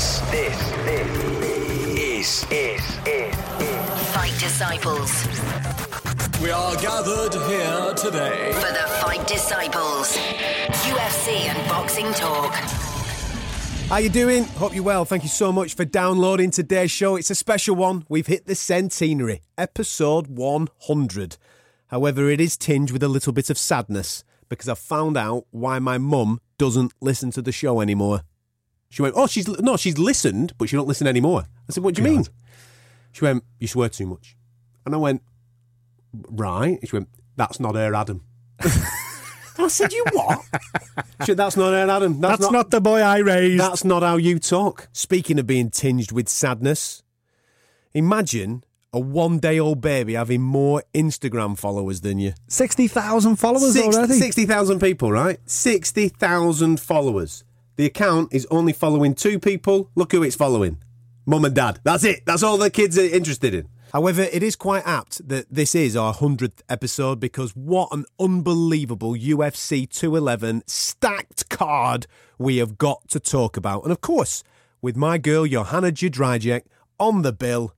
This is Fight Disciples. We are gathered here today for the Fight Disciples UFC and boxing talk. How you doing? Hope you're well. Thank you so much for downloading today's show. It's a special one. We've hit the centenary, episode 100. However, it is tinged with a little bit of sadness because I've found out why my mum doesn't listen to the show anymore. She went, she's listened, but she don't listen anymore. I said, what do you mean? She went, you swear too much. And I went, right. She went, that's not her Adam. I said, you what? She, that's not her, Adam. That's not the boy I raised. That's not how you talk. Speaking of being tinged with sadness, imagine a one-day-old baby having more Instagram followers than you. 60,000 followers already? 60,000 people, right? 60,000 followers. The account is only following two people. Look who it's following. Mum and Dad. That's it. That's all the kids are interested in. However, it is quite apt that this is our 100th episode because what an unbelievable UFC 211 stacked card we have got to talk about. And of course, with my girl Johanna Jędrzejczyk on the bill,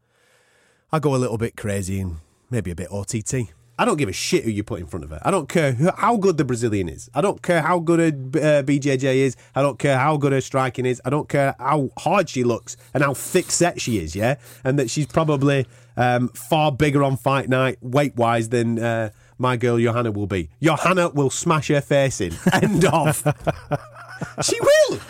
I go a little bit crazy and maybe a bit OTT. I don't give a shit who you put in front of her. I don't care how good the Brazilian is. I don't care how good her BJJ is. I don't care how good her striking is. I don't care how hard she looks and how thick set she is, yeah? And that she's probably far bigger on fight night, weight-wise, than my girl Johanna will be. Johanna will smash her face in. End of. She will!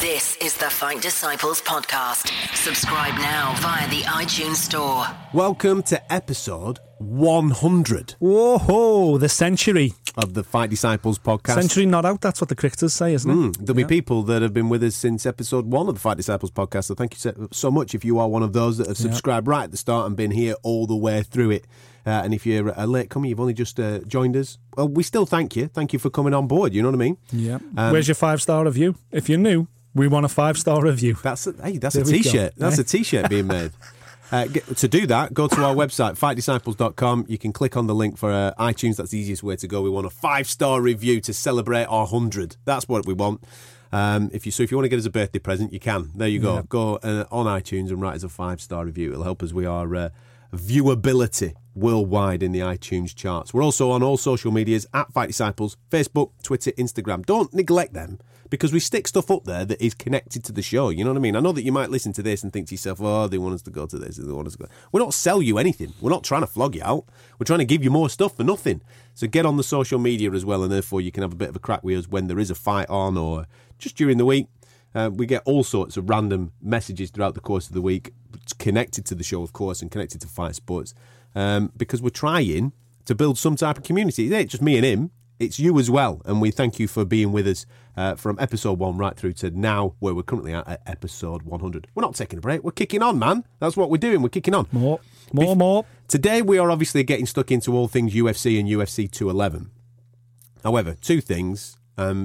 This is the Fight Disciples podcast. Subscribe now via the iTunes store. Welcome to episode 100. Whoa, the century of the Fight Disciples podcast. Century not out, that's what the cricketers say, isn't it? There'll be people that have been with us since episode 1 of the Fight Disciples podcast, so thank you so much if you are one of those that have subscribed right at the start and been here all the way through it. And if you're a latecomer, you've only just joined us, well, we still thank you. Thank you for coming on board, you know what I mean? Yeah. Where's your 5-star review? If you're new, we want a 5-star review. That's a T-shirt. That's a T-shirt being made. To do that, go to our website, fightdisciples.com. You can click on the link for iTunes. That's the easiest way to go. We want a 5-star review to celebrate our 100. That's what we want. If you want to get us a birthday present, you can. There you go. Yeah. Go on iTunes and write us a 5-star review. It'll help us with our viewability worldwide in the iTunes charts. We're also on all social medias at Fight Disciples, Facebook, Twitter, Instagram. Don't neglect them because we stick stuff up there that is connected to the show. You know what I mean? I know that you might listen to this and think to yourself, oh, they want us to go to this, they want us to go. We're not sell you anything. We're not trying to flog you out. We're trying to give you more stuff for nothing. So get on the social media as well, and therefore you can have a bit of a crack with us when there is a fight on or just during the week. We get all sorts of random messages throughout the course of the week, connected to the show, of course, and connected to Fight Sports, because we're trying to build some type of community. It ain't just me and him, it's you as well. And we thank you for being with us from episode 1 right through to now, where we're currently at episode 100. We're not taking a break, we're kicking on, man. That's what we're doing, we're kicking on. More. Today we are obviously getting stuck into all things UFC and UFC 211. However, two things...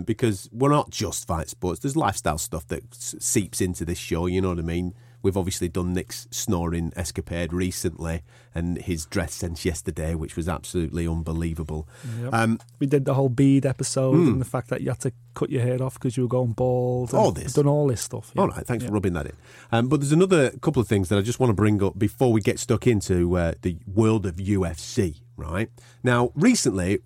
because we're not just Fight Sports. There's lifestyle stuff that seeps into this show, you know what I mean? We've obviously done Nick's snoring escapade recently and his dress sense yesterday, which was absolutely unbelievable. Yep. We did the whole bead episode and the fact that you had to cut your hair off because you were going bald. All this. Done all this stuff. Yeah. All right, thanks for rubbing that in. But there's another couple of things that I just want to bring up before we get stuck into the world of UFC, right? Now, recently...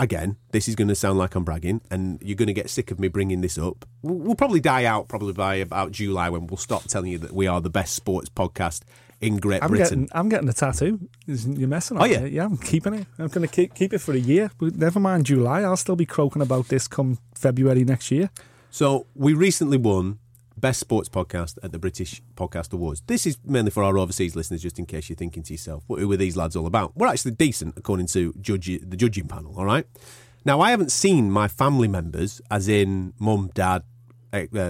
Again, this is going to sound like I'm bragging, and you're going to get sick of me bringing this up. We'll probably die out probably by about July when we'll stop telling you that we are the best sports podcast in Great Britain. I'm getting a tattoo. You're messing up. Oh, yeah? Yeah, I'm keeping it. I'm going to keep it for a year. But never mind July. I'll still be croaking about this come February next year. So we recently won Best Sports Podcast at the British Podcast Awards. This is mainly for our overseas listeners, just in case you're thinking to yourself, who are these lads all about? We're actually decent, according to the judging panel, all right? Now, I haven't seen my family members, as in mum, dad,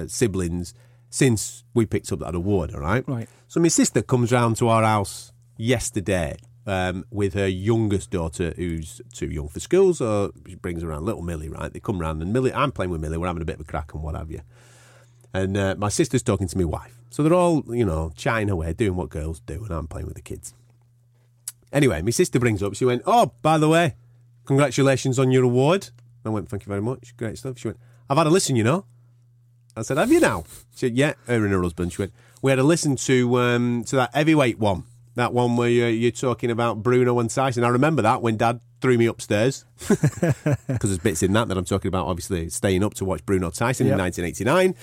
siblings, since we picked up that award, all right? Right. So my sister comes round to our house yesterday with her youngest daughter, who's too young for school, so she brings around little Millie, right? They come round, and Millie, I'm playing with Millie, we're having a bit of a crack and what have you. And my sister's talking to my wife. So they're all, you know, chatting away, doing what girls do, and I'm playing with the kids. Anyway, my sister brings up, she went, oh, by the way, congratulations on your award. I went, thank you very much, great stuff. She went, I've had a listen, you know. I said, have you now? She said, yeah, her and her husband. She went, we had to listen to that heavyweight one. That one where you're talking about Bruno and Tyson. I remember that when Dad threw me upstairs. Because there's bits in that I'm talking about, obviously, staying up to watch Bruno Tyson in 1989.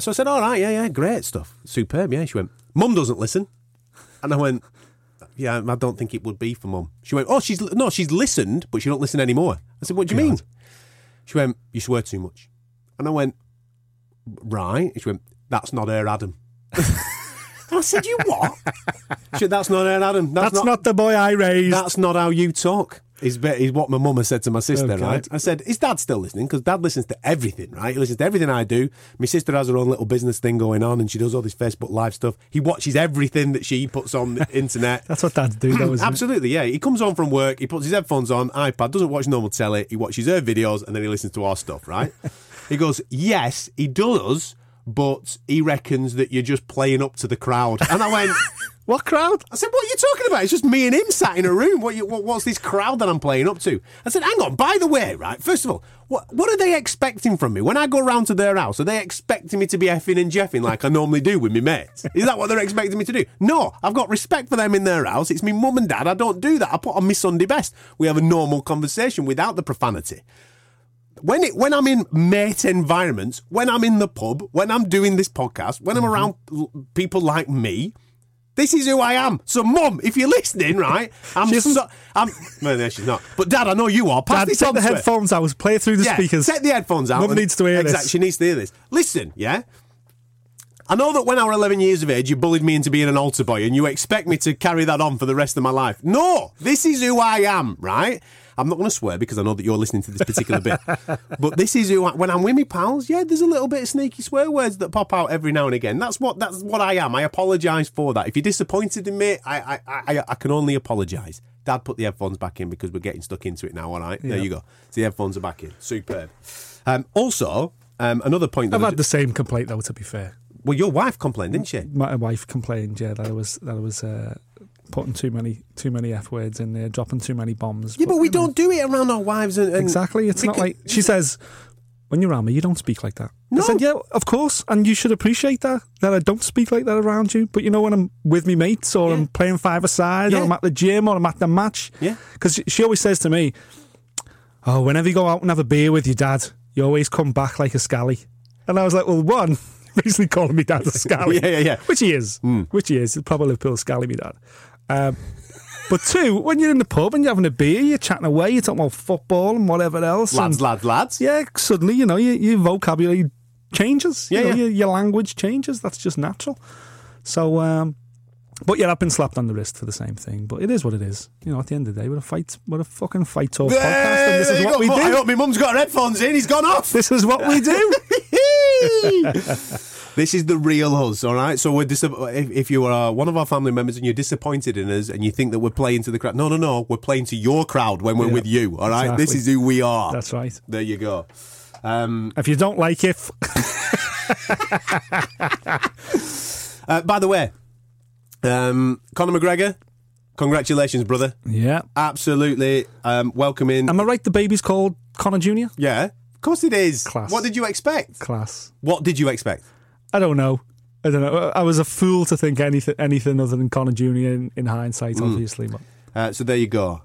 So I said, all right, yeah, great stuff. Superb, yeah. She went, Mum doesn't listen. And I went, yeah, I don't think it would be for Mum. She went, oh, she's listened, but she don't listen anymore. I said, what do you mean? She went, you swear too much. And I went, right. She went, that's not her Adam. I said, you what? She said, that's not her Adam. That's not the boy I raised. That's not how you talk. Is what my mum has said to my sister, okay. Right? I said, is Dad still listening? Because Dad listens to everything, right? He listens to everything I do. My sister has her own little business thing going on and she does all this Facebook Live stuff. He watches everything that she puts on the internet. That's what dads do, though, isn't Absolutely, it? Yeah. He comes home from work, he puts his headphones on, iPad, doesn't watch normal telly, he watches her videos and then he listens to our stuff, right? He goes, yes, he does, but he reckons that you're just playing up to the crowd. And I went... What crowd? I said, what are you talking about? It's just me and him sat in a room. What's this crowd that I'm playing up to? I said, hang on, by the way, right, first of all, what are they expecting from me? When I go round to their house, are they expecting me to be effing and jeffing like I normally do with me mates? Is that what they're expecting me to do? No, I've got respect for them in their house. It's me mum and dad. I don't do that. I put on my Sunday best. We have a normal conversation without the profanity. When I'm in mate environments, when I'm in the pub, when I'm doing this podcast, when I'm around people like me, this is who I am. So, Mum, if you're listening, right, no, she's not. But, Dad, I know you are. Pass Dad, this take the headphones out. Play it through the speakers. Take the headphones out. Mum needs to hear this. She needs to hear this. Listen, yeah? I know that when I was 11 years of age, you bullied me into being an altar boy and you expect me to carry that on for the rest of my life. No, this is who I am, right? I'm not going to swear because I know that you're listening to this particular bit. But this is who I... When I'm with me pals, yeah, there's a little bit of sneaky swear words that pop out every now and again. That's what I am. I apologise for that. If you're disappointed in me, I can only apologise. Dad, put the headphones back in because we're getting stuck into it now, all right? Yeah. There you go. So the headphones are back in. Superb. Also, another point... I've had the same complaint, though, to be fair. Well, your wife complained, didn't she? My wife complained, yeah, that I was putting too many F words in there, dropping too many bombs. Yeah, but we don't do it around our wives. And exactly. It's not like... She says, when you're around me, you don't speak like that. No. I said, yeah, of course. And you should appreciate that I don't speak like that around you. But you know, when I'm with me mates or I'm playing five-a-side or I'm at the gym or I'm at the match. Yeah. Because she always says to me, oh, whenever you go out and have a beer with your dad, you always come back like a scally. And I was like, well, one... Basically calling me dad a scally. Yeah. Which he is. Mm. Which he is. He's probably Liverpool scally, me dad. But two, when you're in the pub and you're having a beer, you're chatting away, you're talking about football and whatever else. Lads. Yeah, suddenly, you know, your vocabulary changes. Yeah, you know, your language changes. That's just natural. So, but yeah, I've been slapped on the wrist for the same thing. But it is what it is. You know, at the end of the day, we're a fucking fight talk podcast. And this is what we do. I hope my mum's got her headphones in. He's gone off. This is what we do. This is the real us, all right? So if you are one of our family members and you're disappointed in us and you think that we're playing to the crowd, no, we're playing to your crowd when we're with you, all right? Exactly. This is who we are. That's right. There you go. If you don't like it... by the way, Conor McGregor, congratulations, brother. Yeah. Absolutely. Welcome in. Am I right the baby's called Conor Jr.? Yeah. Of course it is. Class. What did you expect? Class. What did you expect? I don't know. I was a fool to think anything other than Conor Jr. in hindsight, obviously. But. So there you go.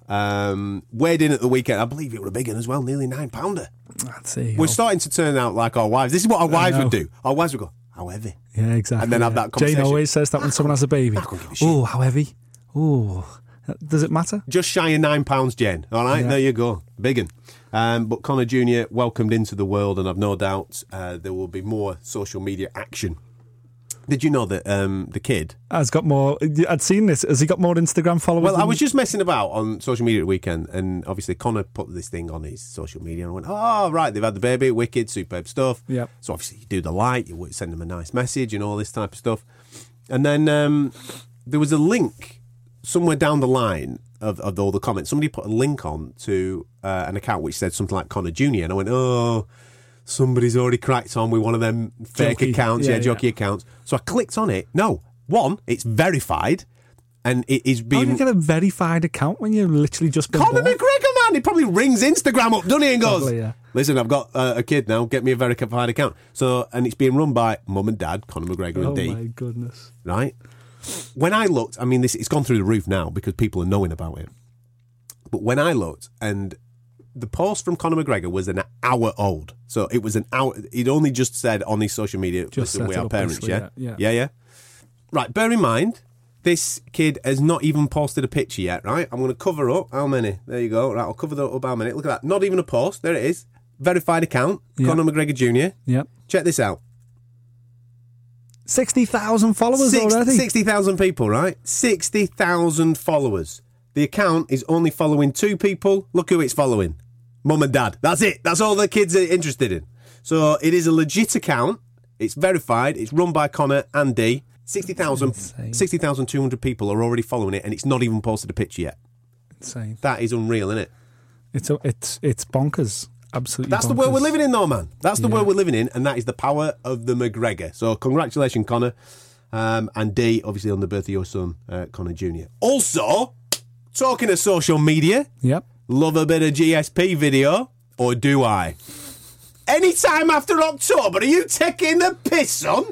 Weighed in at the weekend. I believe it was a big one as well, nearly £9. That's it. We're starting to turn out like our wives. This is what our wives would do. Our wives would go, how heavy? Yeah, exactly. And then have that conversation. Jane always says that when someone has a baby. I couldn't give a shit. Oh, how heavy? Oh, does it matter? Just shy of £9, Jen. All right, there you go. Big one. But Conor Jr. welcomed into the world, and I've no doubt there will be more social media action. Did you know that the kid has got more? I'd seen this. Has he got more Instagram followers? Well, I was just messing about on social media at the weekend, and obviously Conor put this thing on his social media, and I went, "Oh, right, they've had the baby, wicked, superb stuff." Yeah. So obviously you do the like, you send them a nice message, and all this type of stuff. And then there was a link somewhere down the line. Of all the comments, somebody put a link on to an account which said something like Conor Jr. And I went, oh, somebody's already cracked on with one of them fake accounts, jockey accounts. So I clicked on it. No, one, it's verified, and it is being... How do you get a verified account when you're literally just... Conor McGregor, man! He probably rings Instagram up, doesn't he, and goes, probably, Listen, I've got a kid now, get me a verified account. So, and it's being run by mum and dad, Conor McGregor and Dee. Oh my goodness. Right? When I looked, I mean, this it's gone through the roof now because people are knowing about it. But when I looked, and the post from Conor McGregor was an hour old. So it was an hour. He'd only just said on his social media, just listen, we are parents, yeah? Yeah? Yeah, yeah. Right, bear in mind, this kid has not even posted a picture yet, right? I'm going to cover up. How many? There you go. Right, I'll cover that up. How many? Look at that. Not even a post. There it is. Verified account. Yep. Conor McGregor Jr. Yep. Check this out. 60,000 followers already? 60,000 people, right? 60,000 followers. The account is only following two people. Look who it's following. Mum and dad. That's it. That's all the kids are interested in. So it is a legit account. It's verified. It's run by Conor and Dee. 60,200 people are already following it, and it's not even posted a picture yet. Insane. That is unreal, isn't it? It's bonkers. Absolutely. That's bonkers. The world we're living in, though, man. That's the world we're living in, and that is the power of the McGregor. So, congratulations, Conor, and Dee, obviously, on the birth of your son, Conor Jr. Also, talking of social media, yep, love a bit of GSP video, or do I? Anytime after October, are you taking the piss, son?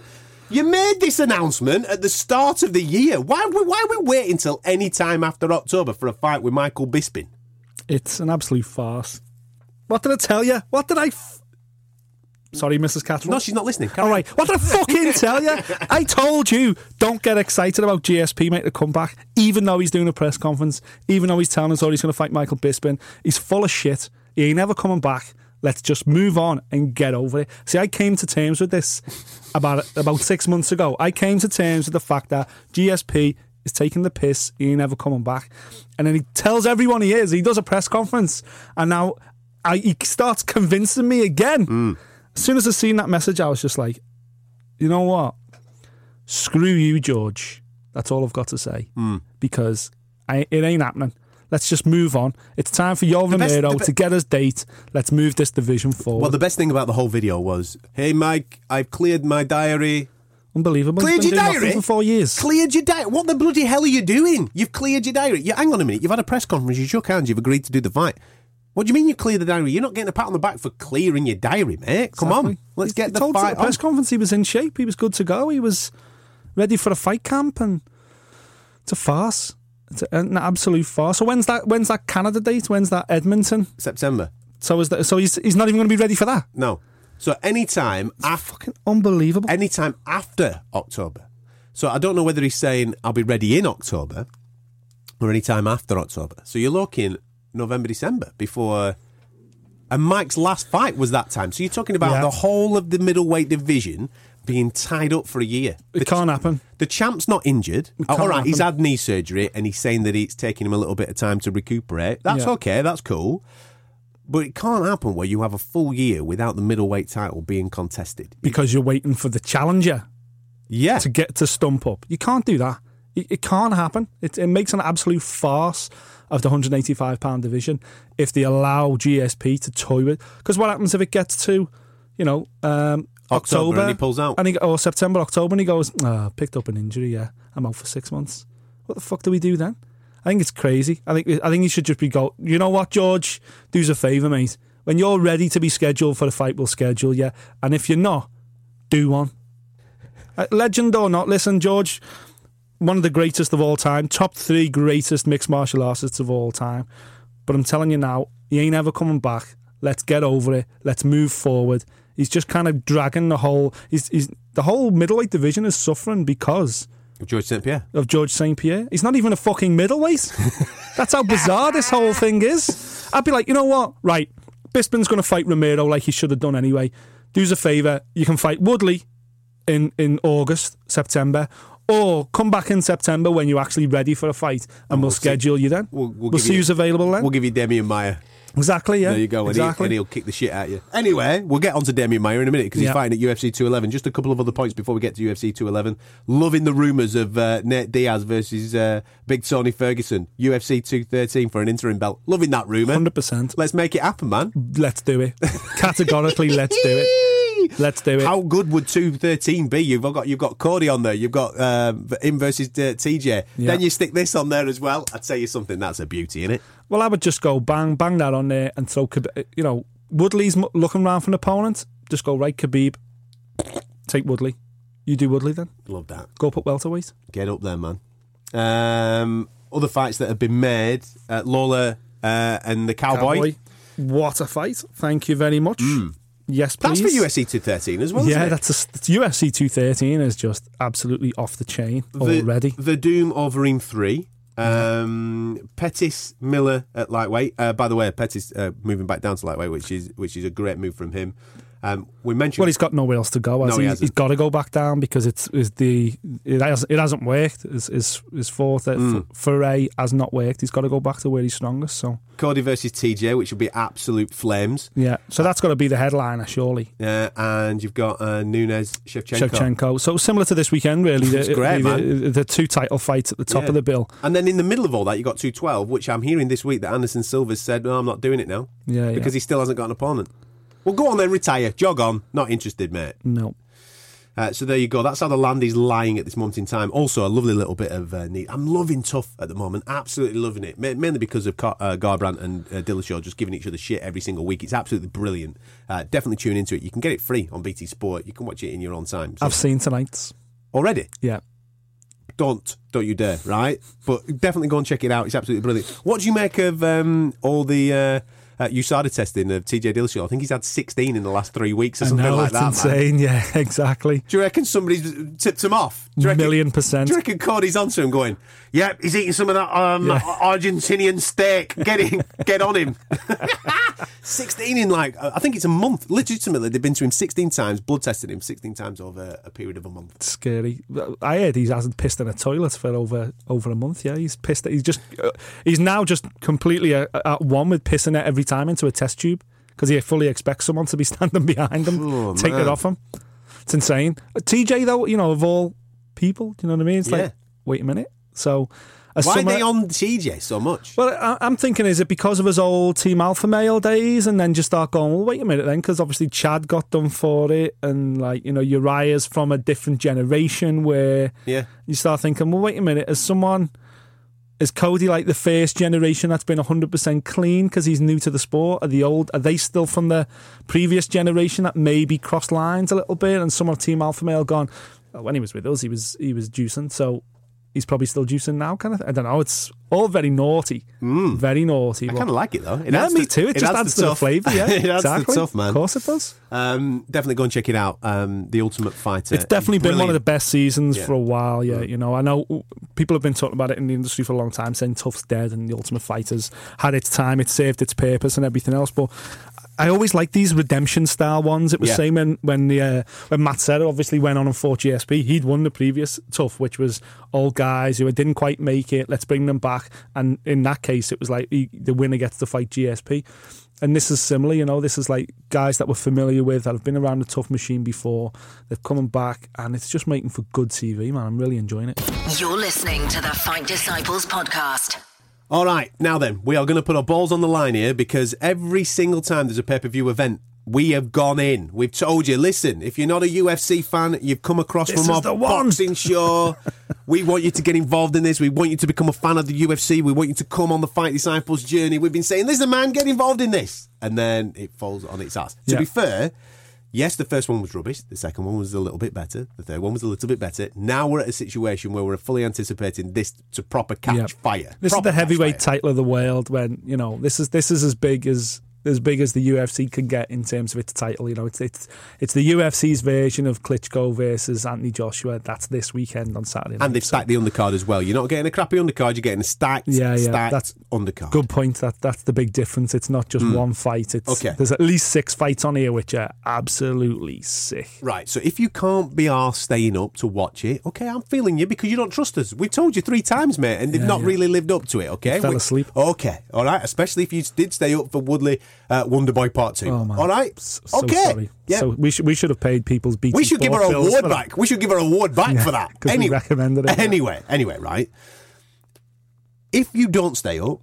You made this announcement at the start of the year. Why are we waiting until any time after October for a fight with Michael Bisping? It's an absolute farce. What did I tell you? What did I... Sorry, Mrs. Cattle. No, she's not listening. All right. What did I fucking tell you? I told you, don't get excited about GSP making a comeback, even though he's doing a press conference, even though he's telling us all he's going to fight Michael Bisping. He's full of shit. He ain't ever coming back. Let's just move on and get over it. See, I came to terms with this about 6 months ago. I came to terms with the fact that GSP is taking the piss. He ain't ever coming back. And then he tells everyone he is. He does a press conference. And now he starts convincing me again. Mm. As soon as I seen that message, I was just like, you know what? Screw you, George. That's all I've got to say. Mm. Because it ain't happening. Let's just move on. It's time for Yovan to get his date. Let's move this division forward. Well, the best thing about the whole video was, hey, Mike, I've cleared my diary. Unbelievable. Cleared your diary? For 4 years. Cleared your diary? What the bloody hell are you doing? You've cleared your diary. Yeah, hang on a minute. You've had a press conference. You shook hands. You've agreed to do the fight. What do you mean you clear the diary? You're not getting a pat on the back for clearing your diary, mate. Come on. Let's get the fight on. At the press conference, he was in shape. He was good to go. He was ready for a fight camp, and it's a farce. It's an absolute farce. So when's that Canada date? When's that Edmonton? September. So he's not even going to be ready for that? No. So anytime after... Fucking unbelievable. Anytime after October. So I don't know whether he's saying I'll be ready in October or anytime after October. So you're looking November, December before... And Mike's last fight was that time. So you're talking about the whole of the middleweight division being tied up for a year. It can't happen. The champ's not injured. All right, he's had knee surgery and he's saying that it's taking him a little bit of time to recuperate. That's okay, that's cool. But it can't happen where you have a full year without the middleweight title being contested. Because you're waiting for the challenger to get to stump up. You can't do that. It can't happen. It makes an absolute farce of the 185-pound division if they allow GSP to toy with. Because what happens if it gets to, you know... October and he pulls out. Or September, October, and he goes, picked up an injury, I'm out for 6 months. What the fuck do we do then? I think it's crazy. I think he should just be go, you know what, George? Do us a favour, mate. When you're ready to be scheduled for a fight, we'll schedule you. And if you're not, do one. Legend or not, listen, George, one of the greatest of all time, top three greatest mixed martial artists of all time. But I'm telling you now, he ain't ever coming back. Let's get over it. Let's move forward. He's just kind of dragging the whole... the whole middleweight division is suffering because... Of George St. Pierre. Of George St. Pierre. He's not even a fucking middleweight. That's how bizarre this whole thing is. I'd be like, you know what? Right, Bisping's going to fight Romero like he should have done anyway. Do us a favour. You can fight Woodley in August, September... Or come back in September when you're actually ready for a fight and we'll schedule you then. We'll see who's available then. We'll give you Demian Maia. Exactly, yeah. There you go, exactly. And he'll kick the shit out of you. Anyway, we'll get on to Demian Maia in a minute because he's fighting at UFC 211. Just a couple of other points before we get to UFC 211. Loving the rumours of Nate Diaz versus Big Tony Ferguson. UFC 213 for an interim belt. Loving that rumour. 100%. Let's make it happen, man. Let's do it. Categorically, let's do it. Let's do it. How good would 213 be? You've got Cody on there. You've got him versus TJ. Yeah. Then you stick this on there as well. I'd tell you something. That's a beauty, isn't it? Well, I would just go bang that on there and throw. You know, Woodley's looking around for an opponent. Just go, right, Khabib, take Woodley. You do Woodley then. Love that. Go up at welterweight. Get up there, man. Other fights that have been made, Lawler and the Cowboy. What a fight. Thank you very much. Mm. Yes, please. That's for UFC 213 as well, isn't it? Yeah, that's UFC 213 is just absolutely off the chain already. The Doom Overeem 3. Pettis Miller at lightweight. By the way, Pettis moving back down to lightweight, which is a great move from him. We mentioned. Well, he's got nowhere else to go. He's got to go back down because it hasn't worked. His fourth foray has not worked. He's got to go back to where he's strongest. So Cody versus TJ, which will be absolute flames. Yeah, so that's got to be the headliner, surely. Yeah, and you've got Nunes Shevchenko. So similar to this weekend, really. It's great, man. The two title fights at the top of the bill, and then in the middle of all that, you got 212, which I'm hearing this week that Anderson Silva said, "No, I'm not doing it now." Yeah, because he still hasn't got an opponent. Well, go on then, retire. Jog on. Not interested, mate. No. So there you go. That's how the land is lying at this moment in time. Also, a lovely little bit of need. I'm loving tough at the moment. Absolutely loving it. Mainly because of Garbrandt and Dillashaw just giving each other shit every single week. It's absolutely brilliant. Definitely tune into it. You can get it free on BT Sport. You can watch it in your own time. So. I've seen tonight's. Already? Yeah. Don't you dare, right? But definitely go and check it out. It's absolutely brilliant. What do you make of all the... USADA testing of TJ Dillashaw. I think he's had 16 in the last 3 weeks or something like that. That's insane, man. Yeah, exactly. Do you reckon somebody's tipped him off? Do you reckon, 1,000,000%. Do you reckon Cody's onto him going, yeah, he's eating some of that Argentinian steak. Get on him. 16 in I think it's a month. Legitimately, they've been to him 16 times, blood tested him 16 times over a period of a month. It's scary. I heard he hasn't pissed in a toilet for over a month, yeah. He's pissed. He's now just completely at one with pissing at every time into a test tube because he fully expects someone to be standing behind him, taking it off him. It's insane. TJ, though, of all people, do you know what I mean? It's like, wait a minute. So, why are they on TJ so much? Well, I'm thinking, is it because of his old Team Alpha Male days, and then just start going, well, wait a minute then, because obviously Chad got done for it, and Uriah's from a different generation where you start thinking, well, wait a minute, Is Cody like the first generation that's been 100% clean because he's new to the sport? Are they still from the previous generation that maybe crossed lines a little bit? And some of Team Alpha Male gone, oh, when he was with us, he was juicing, so he's probably still juicing now, kind of thing. I don't know. It's all very naughty, very naughty. I kind of like it though. Me too. It just adds to the flavour. Yeah, it adds to the tough, man. Of course it does. Definitely go and check it out. The Ultimate Fighter. It's definitely been one of the best seasons for a while. Yeah, I know people have been talking about it in the industry for a long time, saying Tough's dead and the Ultimate Fighter's had its time, it served its purpose and everything else, but. I always like these redemption style ones. It was the same when Matt Serra obviously went on and fought GSP. He'd won the previous Tough, which was old guys who didn't quite make it. Let's bring them back. And in that case, it was like the winner gets to fight GSP. And this is similar, This is like guys that we're familiar with that have been around the Tough machine before. They're coming back, and it's just making for good TV, man. I'm really enjoying it. You're listening to the Fight Disciples podcast. All right, now then, we are going to put our balls on the line here because every single time there's a pay-per-view event, we have gone in. We've told you, listen, if you're not a UFC fan, you've come across from our boxing show. We want you to get involved in this. We want you to become a fan of the UFC. We want you to come on the Fight Disciples journey. We've been saying, listen, man, get involved in this. And then it falls on its ass. To be fair, yes, the first one was rubbish. The second one was a little bit better. The third one was a little bit better. Now we're at a situation where we're fully anticipating this to proper catch fire. This is the heavyweight title of the world. When this is as big as the UFC can get in terms of its title. It's the UFC's version of Klitschko versus Anthony Joshua. That's this weekend on Saturday night. And they've stacked the undercard as well. You're not getting a crappy undercard, you're getting a stacked undercard. Good point. That's the big difference. It's not just one fight. There's at least 6 fights on here which are absolutely sick. Right, so if you can't be arsed staying up to watch it, okay, I'm feeling you because you don't trust us. We told you 3 times, mate, and they've not really lived up to it, okay? Fell asleep. Okay, all right, especially if you did stay up for Woodley Wonderboy Part 2. Oh, all right. Sorry. Yeah. So we should have paid people's BT. We should give our award back. We should give our award back for that. Anyway, we recommended it. Anyway, right. If you don't stay up,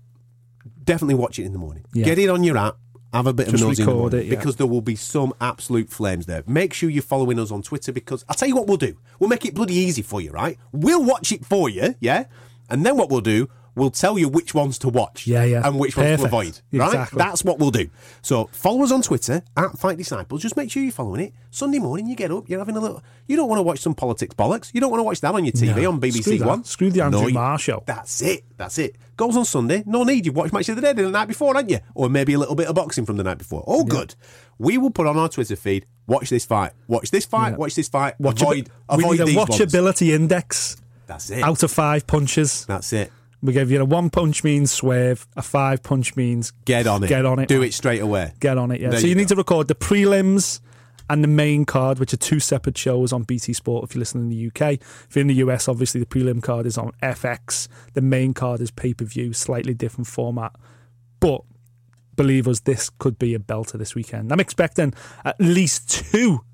definitely watch it in the morning. Yeah. Get it on your app. Have a bit of noise in the morning because there will be some absolute flames there. Make sure you're following us on Twitter because I'll tell you what we'll do. We'll make it bloody easy for you, right? We'll watch it for you, yeah? And then what we'll do, we'll tell you which ones to watch and which ones to avoid. Right? Exactly. That's what we'll do. So follow us on Twitter at Fight Disciples. Just make sure you're following it. Sunday morning you get up, you're having a little... You don't want to watch some politics bollocks. You don't want to watch that on your TV, on BBC One. Screw the Andrew Marr show. That's it. That's it. Goals on Sunday. No need. You've watched Match of the Day the night before, haven't you? Or maybe a little bit of boxing from the night before. All good. We will put on our Twitter feed, watch this fight, watch this fight, watch this fight, avoid these ones. Watchability index. That's it. Out of 5 punches. That's it. We gave you a 1 punch means swerve, a 5 punch means get on it. Do it straight away. Get on it, yeah. There so you need to record the prelims and the main card, which are 2 separate shows on BT Sport if you're listening in the UK. If you're in the US, obviously the prelim card is on FX. The main card is pay-per-view, slightly different format. But believe us, this could be a belter this weekend. I'm expecting at least two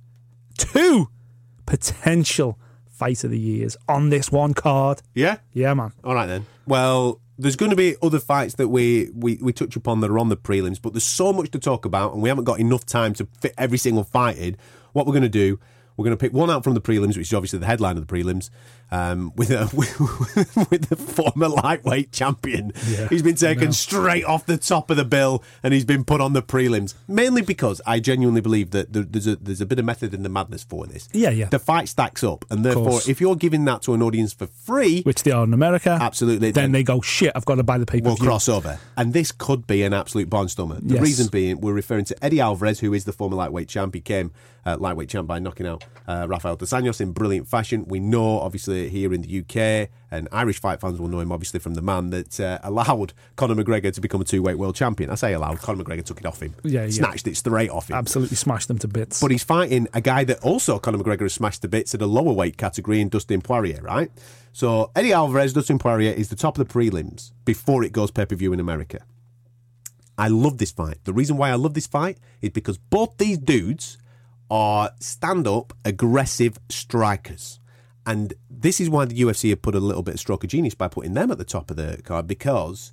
potential Fight of the Years on this one card. Yeah? Yeah, man. All right, then. Well, there's going to be other fights that we touch upon that are on the prelims, but there's so much to talk about, and we haven't got enough time to fit every single fight in. What we're going to do, we're going to pick one out from the prelims, which is obviously the headline of the prelims, with the former lightweight champion. Yeah, he's been taken straight off the top of the bill, and he's been put on the prelims, mainly because I genuinely believe that there's a bit of method in the madness for this. Yeah, yeah. The fight stacks up, and therefore, if you're giving that to an audience for free... Which they are in America. Absolutely. Then they go, shit, I've got to buy the pay-per-view. We'll cross over. And this could be an absolute barnstormer. The reason being, we're referring to Eddie Alvarez, who is the former lightweight champ. He came lightweight champ by knocking out Rafael Dos Anjos in brilliant fashion. We know, obviously, here in the UK, and Irish fight fans will know him, obviously, from the man that allowed Conor McGregor to become a two-weight world champion. I say allowed, Conor McGregor took it off him. Snatched it straight off him. Absolutely smashed them to bits. But he's fighting a guy that also Conor McGregor has smashed to bits at a lower weight category in Dustin Poirier, right? So Eddie Alvarez, Dustin Poirier is the top of the prelims before it goes pay-per-view in America. I love this fight. The reason why I love this fight is because both these dudes are stand-up, aggressive strikers. And this is why the UFC have put a little bit of stroke of genius by putting them at the top of the card, because,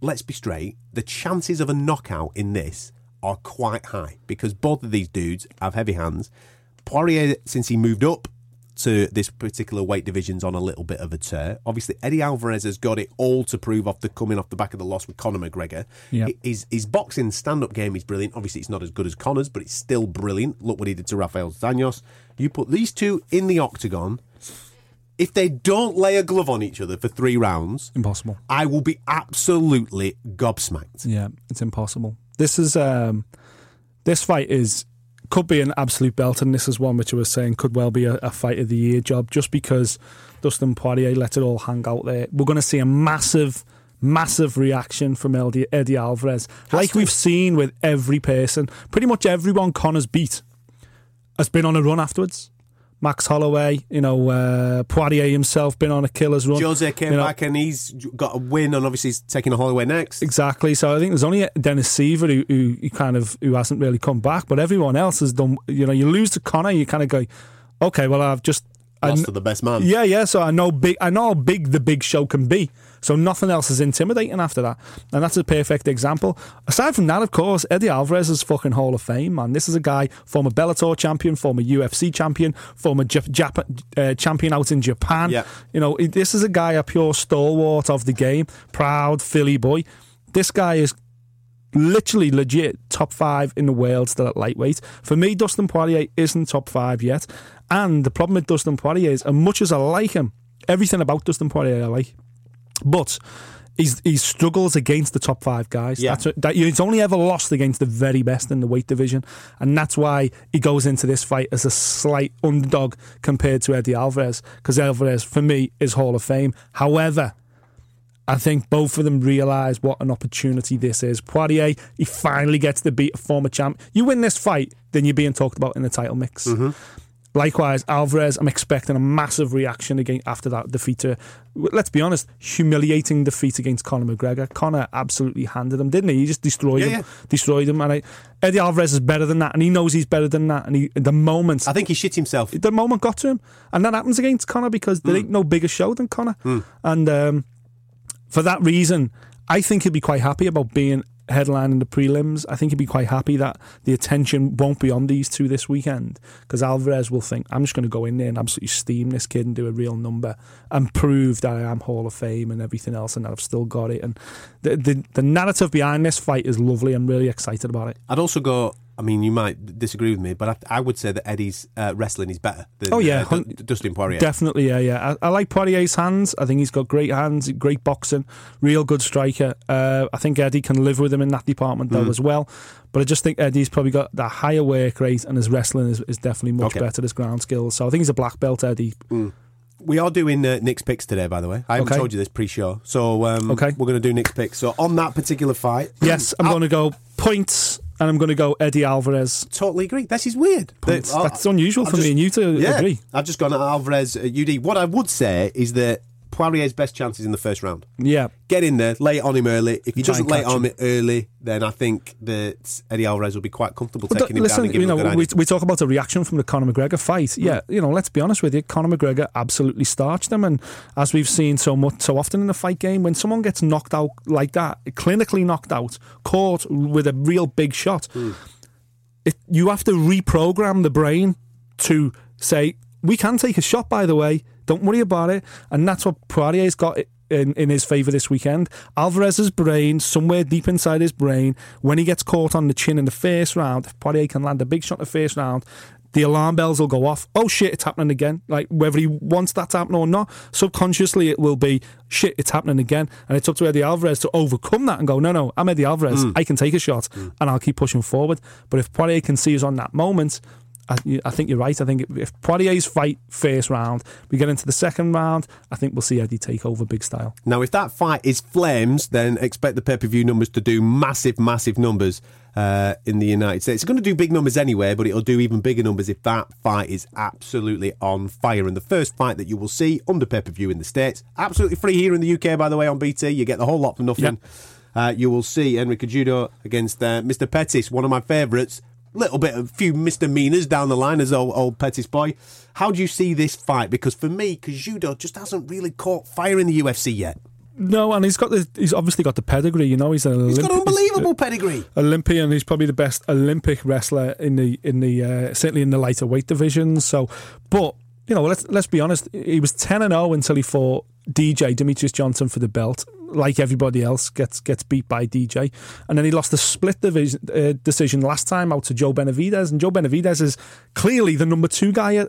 let's be straight, the chances of a knockout in this are quite high, because both of these dudes have heavy hands. Poirier, since he moved up to this particular weight division's on a little bit of a tear. Obviously, Eddie Alvarez has got it all to prove off the coming off the back of the loss with Conor McGregor. Yep. His boxing stand-up game is brilliant. Obviously, it's not as good as Conor's, but it's still brilliant. Look what he did to Rafael Dos Anjos. You put these two in the octagon. If they don't lay a glove on each other for 3 rounds... Impossible. I will be absolutely gobsmacked. Yeah, it's impossible. This is... this fight is... could be an absolute belt, and this is one which I was saying could well be a Fight of the Year job, just because Dustin Poirier let it all hang out there. We're going to see a massive reaction from Eddie Alvarez, like we've seen with every person. Pretty much everyone Conor's beat has been on a run afterwards. Max Holloway, Poirier himself been on a killer's run. Jose came back and he's got a win, and obviously he's taking a Holloway next. Exactly. So I think there's only Dennis Seaver who hasn't really come back, but everyone else has done. You lose to Conor, you kind of go, okay, well I've just lost to the best man. Yeah, yeah. So I know how big the big show can be. So nothing else is intimidating after that. And that's a perfect example. Aside from that, of course, Eddie Alvarez is fucking Hall of Fame, man. This is a guy, former Bellator champion, former UFC champion, former champion out in Japan. Yeah. This is a guy, a pure stalwart of the game, proud Philly boy. This guy is literally legit top 5 in the world still at lightweight. For me, Dustin Poirier isn't top 5 yet. And the problem with Dustin Poirier is, as much as I like him, everything about Dustin Poirier I like, but he struggles against the top 5 guys. Yeah. He's only ever lost against the very best in the weight division, and that's why he goes into this fight as a slight underdog compared to Eddie Alvarez, because Alvarez, for me, is Hall of Fame. However, I think both of them realise what an opportunity this is. Poirier, he finally gets to beat a former champ. You win this fight, then you're being talked about in the title mix. Mm-hmm. Likewise, Alvarez, I'm expecting a massive reaction again after that defeat. Let's be honest, humiliating defeat against Conor McGregor. Conor absolutely handed him, didn't he? He just destroyed him. Yeah. Destroyed him. And Eddie Alvarez is better than that, and he knows he's better than that. And I think he shit himself. The moment got to him, and that happens against Conor because there ain't no bigger show than Conor. And for that reason, I think he'll be quite happy about being headlining the prelims, I think he'd be quite happy that the attention won't be on these two this weekend, because Alvarez will think, I'm just going to go in there and absolutely steam this kid and do a real number and prove that I am Hall of Fame and everything else and that I've still got it. And the narrative behind this fight is lovely. I'm really excited about it. I'd also go, I mean, you might disagree with me, but I would say that Eddie's wrestling is better than Dustin Poirier. Definitely, yeah. I like Poirier's hands. I think he's got great hands, great boxing, real good striker. I think Eddie can live with him in that department, though, as well. But I just think Eddie's probably got that higher work rate, and his wrestling is definitely much better, his ground skills. So I think he's a black belt, Eddie. Mm. We are doing Nick's Picks today, by the way. I haven't told you this pre-show. So we're going to do Nick's Picks. So on that particular fight... Yes, I'm going to go points... And I'm going to go Eddie Alvarez. Totally agree. This is weird. That's unusual for me and you to agree. I've just gone Alvarez UD. What I would say is that Poirier's best chance is in the first round. Yeah. Get in there, lay it on him early. If he doesn't lay it on him early, then I think that Eddie Alvarez will be quite comfortable taking him down and giving him a good idea. We talk about a reaction from the Conor McGregor fight. Yeah, let's be honest with you. Conor McGregor absolutely starched him. And as we've seen so often in the fight game, when someone gets knocked out like that, clinically knocked out, caught with a real big shot, you have to reprogram the brain to say, we can take a shot, by the way. Don't worry about it. And that's what Poirier's got in his favour this weekend. Alvarez's brain, somewhere deep inside his brain, when he gets caught on the chin in the first round, if Poirier can land a big shot in the first round, the alarm bells will go off. Oh, shit, it's happening again. Like, whether he wants that to happen or not, subconsciously it will be, shit, it's happening again. And it's up to Eddie Alvarez to overcome that and go, no, I'm Eddie Alvarez. I can take a shot and I'll keep pushing forward. But if Poirier can seize on that moment... I think you're right. I think if Poirier's fight first round, we get into the second round, I think we'll see Eddie take over big style. Now, if that fight is flames, then expect the pay-per-view numbers to do massive, massive numbers in the United States. It's going to do big numbers anyway, but it'll do even bigger numbers if that fight is absolutely on fire. And the first fight that you will see under pay-per-view in the States, absolutely free here in the UK, by the way, on BT. You get the whole lot for nothing. Yep. You will see Henry Cejudo against Mr. Pettis, one of my favourites. Little bit, a few misdemeanors down the line as old Pettis boy. How do you see this fight? Because for me, Cejudo just hasn't really caught fire in the UFC yet. No, and he's obviously got the pedigree. You know, he's got an unbelievable pedigree. Olympian. He's probably the best Olympic wrestler in the certainly in the lighter weight division. So, but you know, let's be honest. He was 10-0 until he fought DJ Demetrius Johnson for the belt. Like everybody else, gets beat by DJ, and then he lost the split decision last time out to Joe Benavidez, and Joe Benavidez is clearly the number two guy in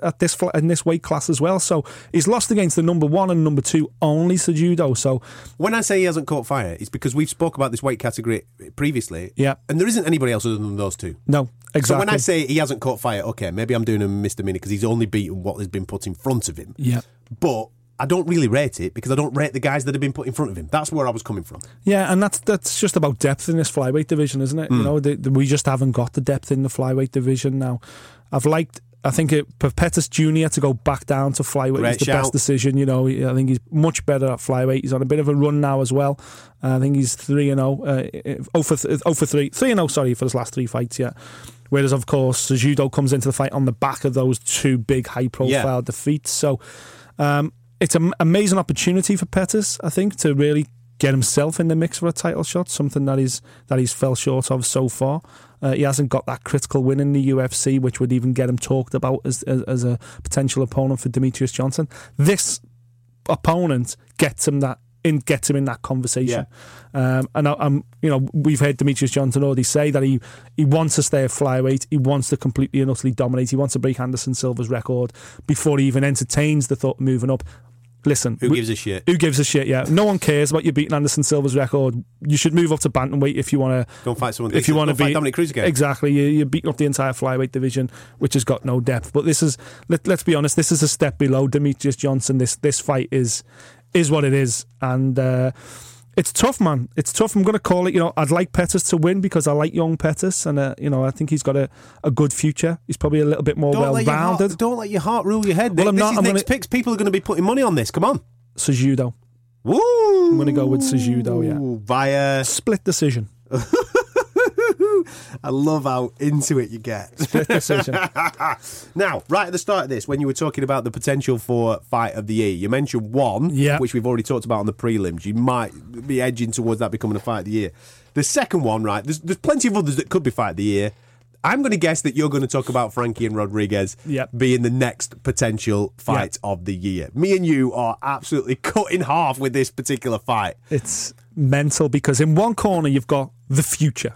this weight class as well. So he's lost against the number one and number two only, Cejudo. So when I say he hasn't caught fire, it's because we've spoke about this weight category previously, and there isn't anybody else other than those two. No, exactly. So when I say he hasn't caught fire, okay, maybe I'm doing a misdemeanor because he's only beaten what has been put in front of him. Yeah, but. I don't really rate it because I don't rate the guys that have been put in front of him. That's where I was coming from. Yeah, and that's just about depth in this flyweight division, isn't it? You know, we just haven't got the depth in the flyweight division now. I think Pettis Jr. to go back down to flyweight is the best decision. You know, I think he's much better at flyweight. He's on a bit of a run now as well. I think he's 3-0 for his last three fights, yeah. Whereas, of course, Cejudo comes into the fight on the back of those two big high-profile defeats. So, it's an amazing opportunity for Pettis, I think, to really get himself in the mix for a title shot, something that he's fell short of so far. He hasn't got that critical win in the UFC, which would even get him talked about as a potential opponent for Demetrius Johnson. This opponent gets him in that conversation. Yeah. And we've heard Demetrius Johnson already say that he wants to stay at flyweight, he wants to completely and utterly dominate, he wants to break Anderson Silva's record before he even entertains the thought of moving up. Listen, who gives a shit? Who gives a shit? Yeah, no one cares about you beating Anderson Silva's record. You should move up to bantamweight if you want to. Don't fight someone. If you want to beat Dominic Cruz again, exactly. You're beating up the entire flyweight division, which has got no depth. But this is, let's be honest, this is a step below Demetrius Johnson. This fight is what it is, and it's tough, man. It's tough. I'm going to call it. You know, I'd like Pettis to win because I like young Pettis, and I think he's got a good future. He's probably a little bit more well-rounded. Don't let your heart rule your head. Well, Next Picks. People are going to be putting money on this. Come on, Cejudo. Woo! I'm going to go with Cejudo. Yeah, via split decision. woo. I love how into it you get. Split decision. Now, right at the start of this, when you were talking about the potential for fight of the year, you mentioned one, which we've already talked about on the prelims. You might be edging towards that becoming a fight of the year. The second one, right, there's plenty of others that could be fight of the year. I'm going to guess that you're going to talk about Frankie and Rodriguez being the next potential fight of the year. Me and you are absolutely cut in half with this particular fight. It's mental because in one corner you've got the future.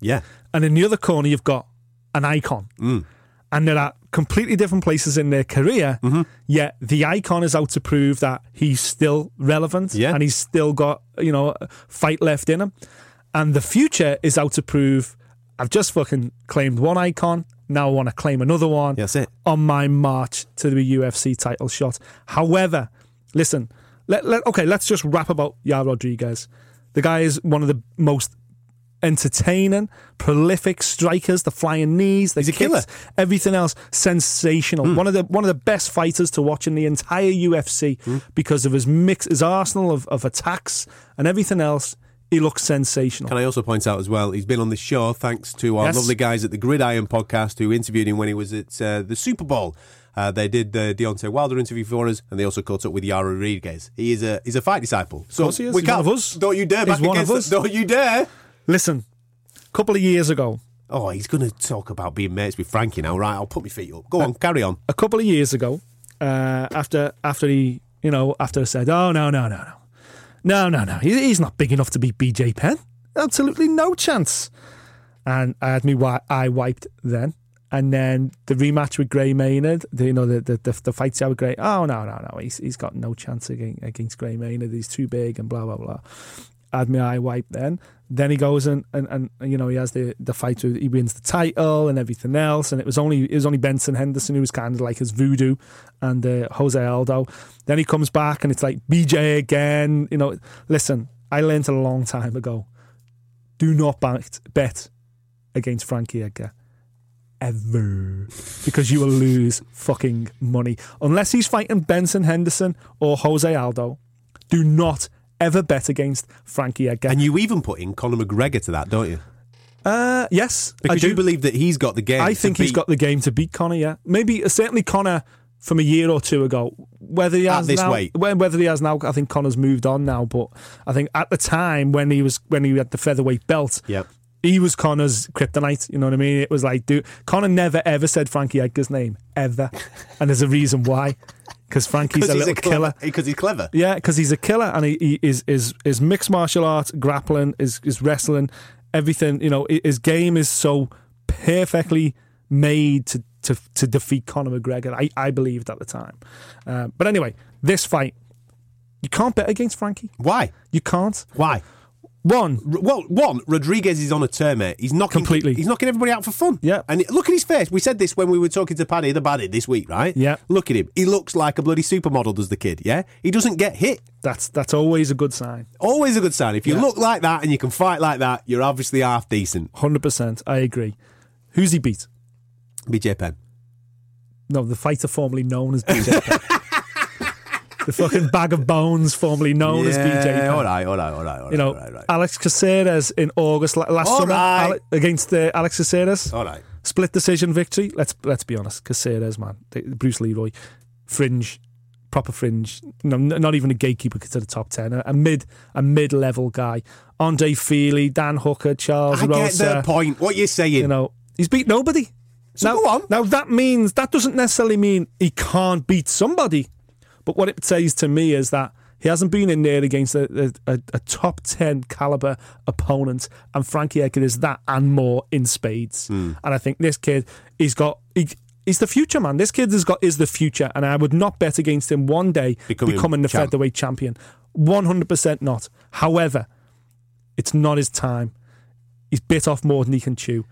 Yeah. And in the other corner you've got an icon. Mm. And they're at completely different places in their career, yet the icon is out to prove that he's still relevant and he's still got, you know, a fight left in him. And the future is out to prove... I've just fucking claimed one icon. Now I want to claim another one. That's it. On my march to the UFC title shot. However, listen, let's just rap about Yair Rodriguez. The guy is one of the most entertaining, prolific strikers. The flying knees, the kicks, killer. Everything else, sensational. Mm. One of the best fighters to watch in the entire UFC because of his arsenal of attacks and everything else. He looks sensational. Can I also point out as well, he's been on the show thanks to our lovely guys at the Gridiron podcast who interviewed him when he was at the Super Bowl. They did the Deontay Wilder interview for us, and they also caught up with Yair Rodriguez. He's a fight disciple. So of course he is. He's one of us. Don't you dare back against us. Don't you dare. Listen, a couple of years ago. Oh, he's going to talk about being mates with Frankie now, right? I'll put my feet up. Go on, carry on. A couple of years ago, after he said, oh no. No. He's not big enough to beat BJ Penn. Absolutely no chance. And I had my eye wiped then. And then the rematch with Gray Maynard, the fights with Gray. Oh, no. He's got no chance against Gray Maynard. He's too big and blah, blah, blah. I had my eye wiped then. Then he goes and you know, he has the fight. He wins the title and everything else. And it was only Benson Henderson who was kind of like his voodoo, and Jose Aldo. Then he comes back and it's like BJ again. You know, listen, I learned a long time ago: do not bet against Frankie Edgar ever, because you will lose fucking money unless he's fighting Benson Henderson or Jose Aldo. Do not ever bet against Frankie Edgar. And you even put in Conor McGregor to that, don't you? Yes, because you believe that he's got the game. I think he's got the game to beat Conor. Yeah, maybe certainly Conor from a year or two ago. Whether he has now, I think Conor's moved on now. But I think at the time when he had the featherweight belt, he was Conor's kryptonite. You know what I mean? It was like, dude, Conor never ever said Frankie Edgar's name ever, and there's a reason why. Because Frankie's a killer. Because he's clever. Yeah, because he's a killer, and his mixed martial arts, grappling, his wrestling, everything. You know, his game is so perfectly made to defeat Conor McGregor. I believed at the time, but anyway, this fight, you can't bet against Frankie. Why? You can't. Why? One, Rodriguez is on a tear, mate. He's knocking everybody out for fun. Yeah. And look at his face. We said this when we were talking to Paddy the Baddy this week, right? Yeah. Look at him. He looks like a bloody supermodel, does the kid, yeah? He doesn't get hit. That's always a good sign. Always a good sign. If you look like that and you can fight like that, you're obviously half decent. 100%. I agree. Who's he beat? BJ Penn. No, the fighter formerly known as BJ Penn. The fucking bag of bones, formerly known as BJ Penn. All right. You know, Alex Caceres in August last summer against Alex Caceres. All right, split decision victory. Let's be honest, Caceres, man, Bruce Leroy, fringe, proper fringe. No, not even a gatekeeper to the top 10. A mid level guy. Andre Feely, Dan Hooker, Charles Rosa. I get the point. What you're saying? You know, he's beat nobody. So go on. Now that doesn't necessarily mean he can't beat somebody. But what it says to me is that he hasn't been in there against a top 10 calibre opponent, and Frankie Edgar is that and more in spades. Mm. And I think this kid, he's the future, man. This kid is the future, and I would not bet against him one day becoming the featherweight champion. 100% not. However, it's not his time. He's bit off more than he can chew.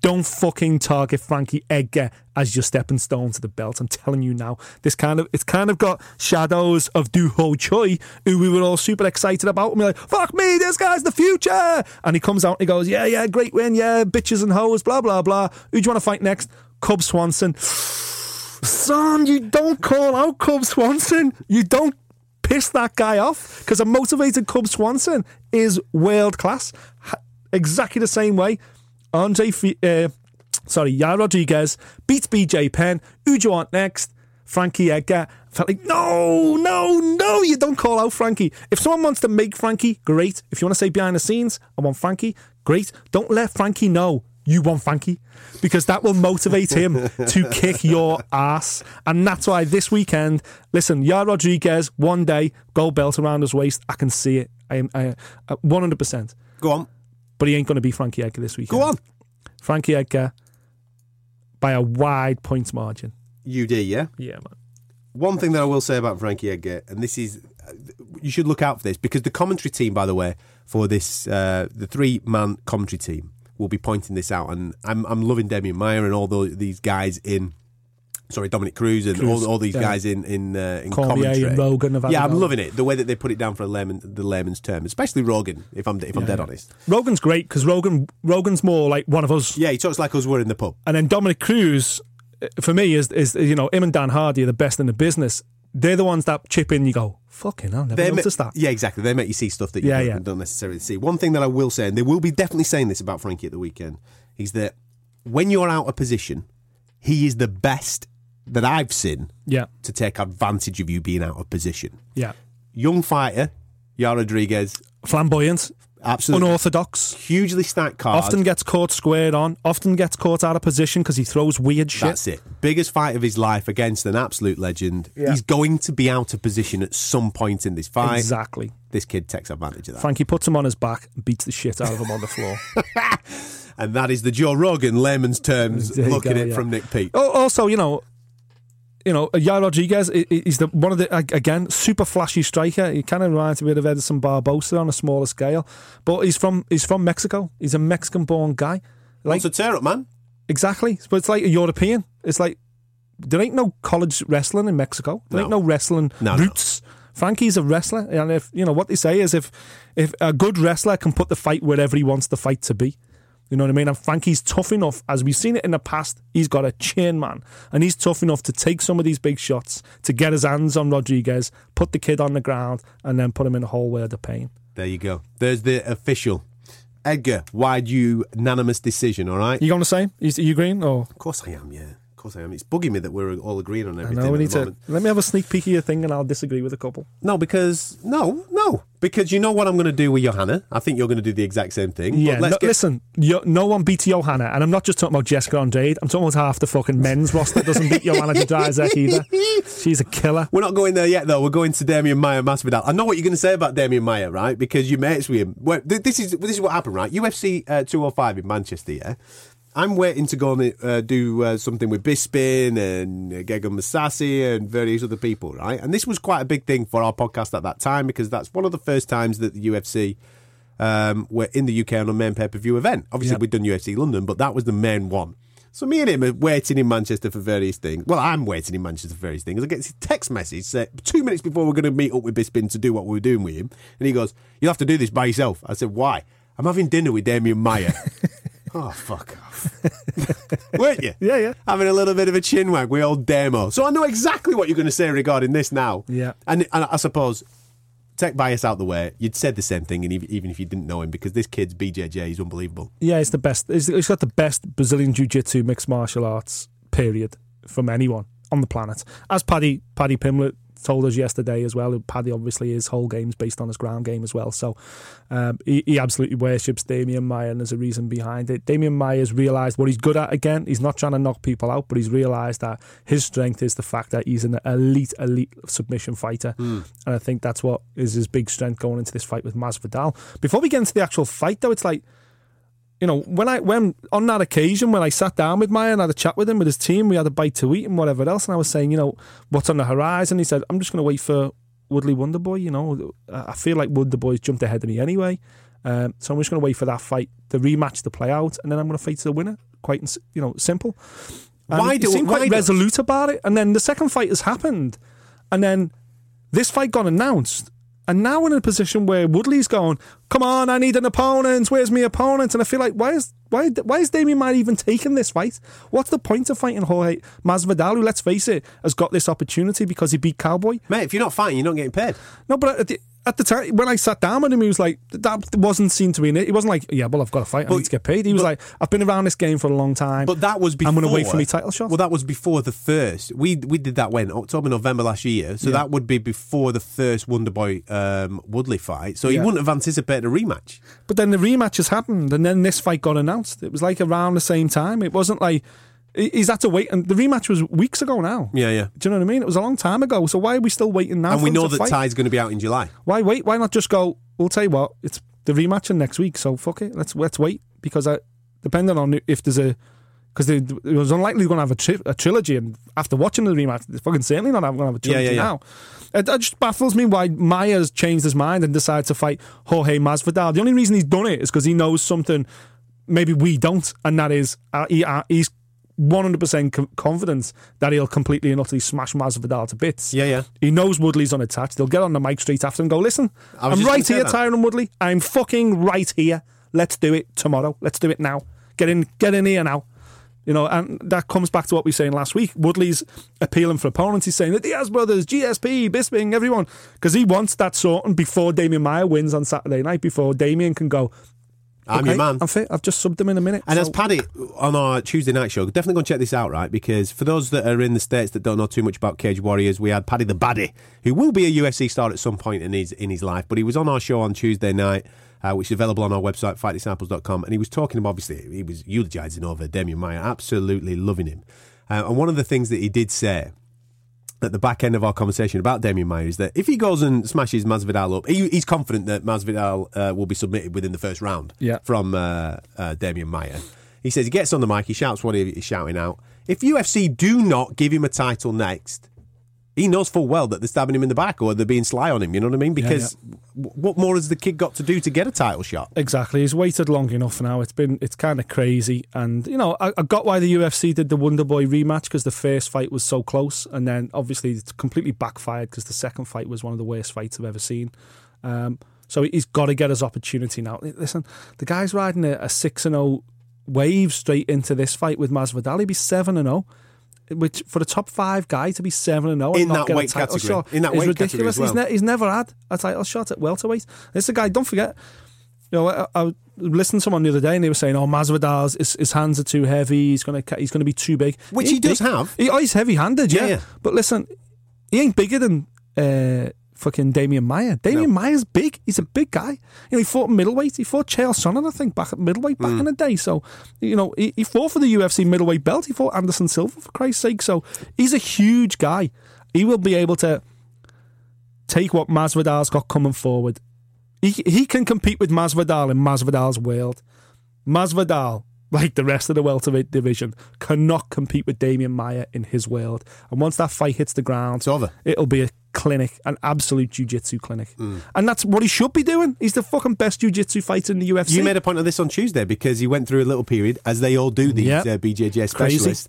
Don't fucking target Frankie Edgar as your stepping stone to the belt. I'm telling you now. It's kind of got shadows of Du Ho Choi, who we were all super excited about. And we're like, fuck me, this guy's the future. And he comes out and he goes, yeah, great win, yeah, bitches and hoes, blah, blah, blah. Who do you want to fight next? Cub Swanson. Son, you don't call out Cub Swanson. You don't piss that guy off, because a motivated Cub Swanson is world class. Exactly the same way Yair Rodriguez beats BJ Penn. Who do you want next? Frankie Edgar. I felt like, no, you don't call out Frankie. If someone wants to make Frankie, great. If you want to say behind the scenes, I want Frankie, great. Don't let Frankie know you want Frankie, because that will motivate him to kick your ass. And that's why this weekend, listen, Yair Rodriguez, one day, gold belt around his waist. I can see it. I 100%. Go on. But he ain't going to be Frankie Edgar this weekend. Go on. Frankie Edgar by a wide points margin. You do, yeah? Yeah, man. One thing that I will say about Frankie Edgar, and this is, you should look out for this, because the commentary team, by the way, for this, the three-man commentary team will be pointing this out. And I'm loving Demian Maia and all these guys in... Sorry, Dominic Cruz and all these guys in commentary. And Rogan. I'm loving it. The way that they put it down for the layman's term, especially Rogan, if I'm dead honest. Rogan's great, because Rogan's more like one of us. Yeah, he talks like us were in the pub. And then Dominic Cruz, for me, is him and Dan Hardy are the best in the business. They're the ones that chip in, you go, fucking hell, never noticed that. Yeah, exactly. They make you see stuff that you don't necessarily see. One thing that I will say, and they will be definitely saying this about Frankie at the weekend, is that when you're out of position, he is the best that I've seen to take advantage of you being out of position. Yeah. Young fighter, Yair Rodriguez. Flamboyant. Absolutely. Unorthodox. Hugely stacked card. Often gets caught squared on. Often gets caught out of position because he throws weird shit. That's it. Biggest fight of his life against an absolute legend. Yeah. He's going to be out of position at some point in this fight. Exactly. This kid takes advantage of that. Frankie puts him on his back and beats the shit out of him on the floor. And that is the Joe Rogan layman's terms looking at it from Nick Pete. Oh, also, Yair Rodriguez is one of the, again, super flashy striker. He kind of reminds me of Edson Barbosa on a smaller scale. But he's from Mexico. He's a Mexican-born guy. Wants to tear up, man. Exactly. But it's like a European. It's like, there ain't no college wrestling in Mexico. There ain't no wrestling roots. No. Frankie's a wrestler. And if what they say is if a good wrestler can put the fight wherever he wants the fight to be. You know what I mean? And Frankie's tough enough, as we've seen it in the past, he's got a chin, man. And he's tough enough to take some of these big shots, to get his hands on Rodriguez, put the kid on the ground, and then put him in a whole world of pain. There you go. There's the official Edgar wide unanimous decision, all right? You going to say? Are you agreeing? Or? Of course I am, yeah. Of course I am. It's bugging me that we're all agreeing on everything. I know, let me have a sneak peek of your thing and I'll disagree with a couple. Because you know what I'm going to do with Johanna. I think you're going to do the exact same thing. Yeah, listen, no one beats Johanna, and I'm not just talking about Jessica Andrade. I'm talking about half the fucking men's roster doesn't beat Johanna Jędrzejczyk either. She's a killer. We're not going there yet, though. We're going to Demian Maia Masvidal. I know what you're going to say about Demian Maia, right? Because you're mates with him. Well, this is what happened, right? UFC 205 in Manchester, yeah? I'm waiting to go and do something with Bisping and Gegard Mousasi and various other people, right? And this was quite a big thing for our podcast at that time, because that's one of the first times that the UFC were in the UK on a main pay-per-view event. Obviously, we'd done UFC London, but that was the main one. So me and him are waiting in Manchester for various things. Well, I'm waiting in Manchester for various things. I get this text message 2 minutes before we're going to meet up with Bisping to do what we were doing with him. And he goes, "You'll have to do this by yourself." I said, "Why?" "I'm having dinner with Demian Maia." Oh, fuck off. Weren't you? Yeah. Having a little bit of a chin wag with old Demo. So I know exactly what you're going to say regarding this now. Yeah. And I suppose, take bias out the way, you'd said the same thing, and even if you didn't know him, because this kid's BJJ is unbelievable. Yeah, it's the best. He's got the best Brazilian Jiu-Jitsu mixed martial arts, period, from anyone on the planet. As Paddy Pimblett told us yesterday as well. Paddy, obviously, his whole game's based on his ground game as well. So he absolutely worships Demian Maia, and there's a reason behind it. Demian Maia's realised what he's good at again. He's not trying to knock people out, but he's realised that his strength is the fact that he's an elite submission fighter. Mm. And I think that's what is his big strength going into this fight with Masvidal. Before we get into the actual fight, though, it's like, when on that occasion when I sat down with Maia and had a chat with him, with his team, we had a bite to eat and whatever else, and I was saying, what's on the horizon? He said, "I'm just going to wait for Woodley Wonderboy. I feel like Wonderboy's jumped ahead of me anyway, so I'm just going to wait for that fight, the rematch to play out, and then I'm going to fight the winner." Quite, simple. Why do he seem quite resolute about it? And then the second fight has happened, and then this fight got announced. And now we're in a position where Woodley's going, "Come on, I need an opponent. Where's my opponent?" And I feel like, why is Demian Maia even taking this fight? What's the point of fighting Jorge Masvidal, who, let's face it, has got this opportunity because he beat Cowboy? Mate, if you're not fighting, you're not getting paid. No, but at the time, when I sat down with him, he was like, that wasn't seen to be it. He wasn't like, yeah, well, I've got to fight, I need to get paid. He was like, I've been around this game for a long time. But that was before. I'm going to wait for my title shot. Well, that was before the first. We did that when? October, November last year. So that would be before the first Wonderboy Woodley fight. So he wouldn't have anticipated a rematch. But then the rematch has happened, and then this fight got announced. It was like around the same time. It wasn't like... He's had to wait, and the rematch was weeks ago now. Yeah, yeah. Do you know what I mean? It was a long time ago, so why are we still waiting now? And we know that Ty's going to be out in July. Why wait? Why not just go, we'll tell you what, it's the rematch in next week, so fuck it, let's wait, because depending on if there's a... Because it was unlikely going to have a trilogy, and after watching the rematch, they're fucking certainly not going to have a trilogy now. It just baffles me why Maia's changed his mind and decided to fight Jorge Masvidal. The only reason he's done it is because he knows something maybe we don't, and that is he's 100% confidence that he'll completely and utterly smash Masvidal to bits. Yeah, yeah. He knows Woodley's unattached. They'll get on the mic straight after and go, listen, I'm right here, Tyron Woodley. I'm fucking right here. Let's do it tomorrow. Let's do it now. Get in here now. You know, and that comes back to what we were saying last week. Woodley's appealing for opponents. He's saying the Diaz brothers, GSP, Bisping, everyone, because he wants that sort. And before Demian Maia wins on Saturday night, before Demian can go, I'm your man. I'm fit. I've just subbed him in a minute. And as Paddy on our Tuesday night show, definitely go and check this out, right? Because for those that are in the States that don't know too much about Cage Warriors, we had Paddy the Baddy, who will be a UFC star at some point in his life. But he was on our show on Tuesday night, which is available on our website, fightdisciples.com. And he was talking about, obviously, he was eulogising over Demian Maia, absolutely loving him. And one of the things that he did say at the back end of our conversation about Demian Maia is that if he goes and smashes Masvidal up, he's confident that Masvidal will be submitted within the first round from Demian Maia. He says he gets on the mic, he shouts what he's shouting out. If UFC do not give him a title next, he knows full well that they're stabbing him in the back or they're being sly on him, you know what I mean? Because what more has the kid got to do to get a title shot? Exactly. He's waited long enough now. It's kind of crazy. And, you know, I got why the UFC did the Wonderboy rematch, because the first fight was so close. And then, obviously, it's completely backfired because the second fight was one of the worst fights I've ever seen. So he's got to get his opportunity now. Listen, the guy's riding a 6-0 wave straight into this fight with Masvidal. He'd be 7-0. Which for the top five guy to be 7-0 and not get a title shot is ridiculous. Well, he's never had a title shot at welterweight. This is a guy, don't forget, you know, I listened to someone the other day and they were saying, Masvidal's his hands are too heavy, he's going to be too big, which he does have. He's heavy handed, yeah. But listen, he ain't bigger than fucking Demian Maia. Damian Maia's big. He's a big guy. You know, he fought middleweight. He fought Chael Sonnen, I think, back at middleweight back in the day. So, you know, he fought for the UFC middleweight belt. He fought Anderson Silva, for Christ's sake. So he's a huge guy. He will be able to take what Masvidal's got coming forward. He can compete with Masvidal in Masvidal's world. Masvidal, like the rest of the welterweight division, cannot compete with Demian Maia in his world. And once that fight hits the ground, it's over. It'll be a clinic, an absolute jiu-jitsu clinic. And that's what he should be doing. He's the fucking best jiu-jitsu fighter in the UFC. You made a point of this on Tuesday, because he went through a little period, as they all do, these BJJ specialists.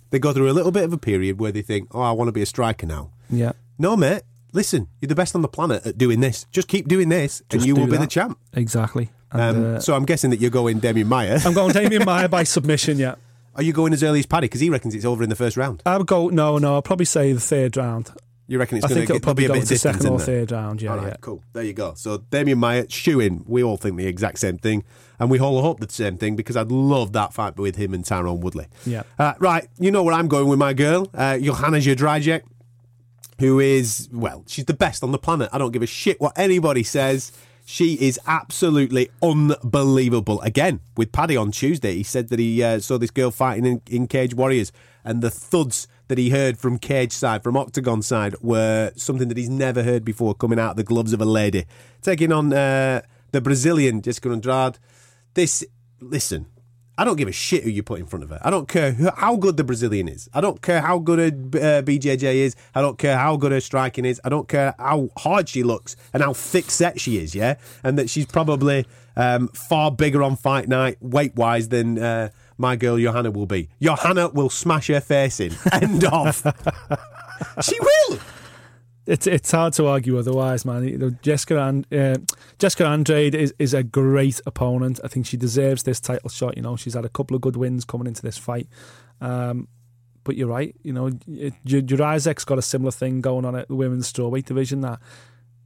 Crazy. They go through a little bit of a period where they think, I want to be a striker now. Yeah. No, mate, listen, you're the best on the planet at doing this. Just keep doing this and you will be the champ. Exactly. And, so I'm guessing that you're going Demian Maia. I'm going Demian Maia by submission, yeah. Are you going as early as Paddy? Because he reckons it's over in the first round. I would go, no, I'll probably say the third round. You reckon it's going to probably be a bit different, second or third round, yeah. All right, cool. There you go. So Demian Maia, shoe-in. We all think the exact same thing. And we all hope the same thing, because I'd love that fight with him and Tyron Woodley. Yeah. Right, you know where I'm going with my girl, Johanna Jędrzejczyk, who is, well, she's the best on the planet. I don't give a shit what anybody says. She is absolutely unbelievable. Again, with Paddy on Tuesday, he said that he saw this girl fighting in Cage Warriors, and the thuds that he heard from Cage side, from Octagon side, were something that he's never heard before, coming out of the gloves of a lady. Taking on the Brazilian, Jessica Andrade. Listen, I don't give a shit who you put in front of her. I don't care how good the Brazilian is. I don't care how good her BJJ is. I don't care how good her striking is. I don't care how hard she looks and how thick-set she is, yeah? And that she's probably far bigger on fight night, weight-wise, than my girl Johanna will be. Johanna will smash her face in. End of. She will! It's hard to argue otherwise, man. Jessica Andrade is a great opponent. I think she deserves this title shot. You know, she's had a couple of good wins coming into this fight. But you're right. You know, Jędrzejczyk's got a similar thing going on at the women's strawweight division. That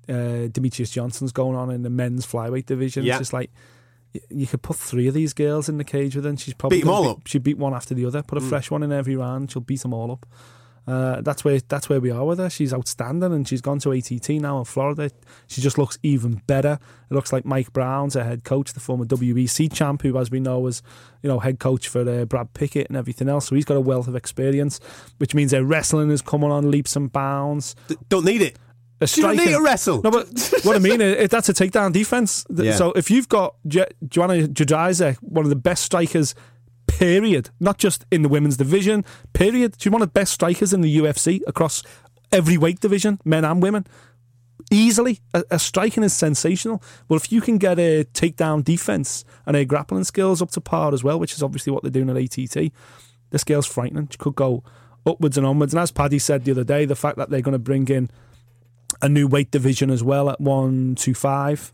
Demetrius Johnson's going on in the men's flyweight division. Yeah. It's just like, you could put three of these girls in the cage with her, and she's probably she'd beat one after the other, put a fresh one in every round, she'll beat them all up. That's where we are with her. She's outstanding, and she's gone to ATT now in Florida. She just looks even better. It looks like Mike Brown's her head coach, the former WEC champ, who, as we know, was head coach for Brad Pickett and everything else. So he's got a wealth of experience, which means their wrestling is coming on leaps and bounds. Don't need it. You don't need to wrestle. No, but what I mean is that's a takedown defense. Yeah. So if you've got Johanna Jędrzejczyk, one of the best strikers, period, not just in the women's division, period. She's one of the best strikers in the UFC across every weight division, men and women. Easily, her striking is sensational. Well, if you can get her takedown defense and her grappling skills up to par as well, which is obviously what they're doing at ATT, this girl's frightening. She could go upwards and onwards. And as Paddy said the other day, the fact that they're going to bring in a new weight division as well at 125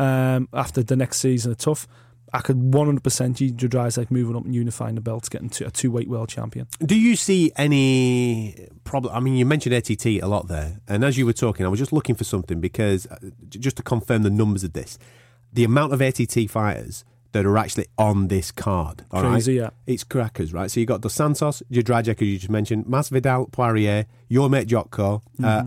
after the next season of Tough, I could 100% see Jędrzejczyk moving up and unifying the belts, getting to a two-weight world champion. Do you see any problem? I mean, you mentioned ATT a lot there, and as you were talking, I was just looking for something, because just to confirm the numbers of this, the amount of ATT fighters that are actually on this card. Crazy, right? Yeah. It's crackers, right? So you got Dos Santos, Jędrzejczyk, as you just mentioned, Masvidal, Poirier, your mate Jotko,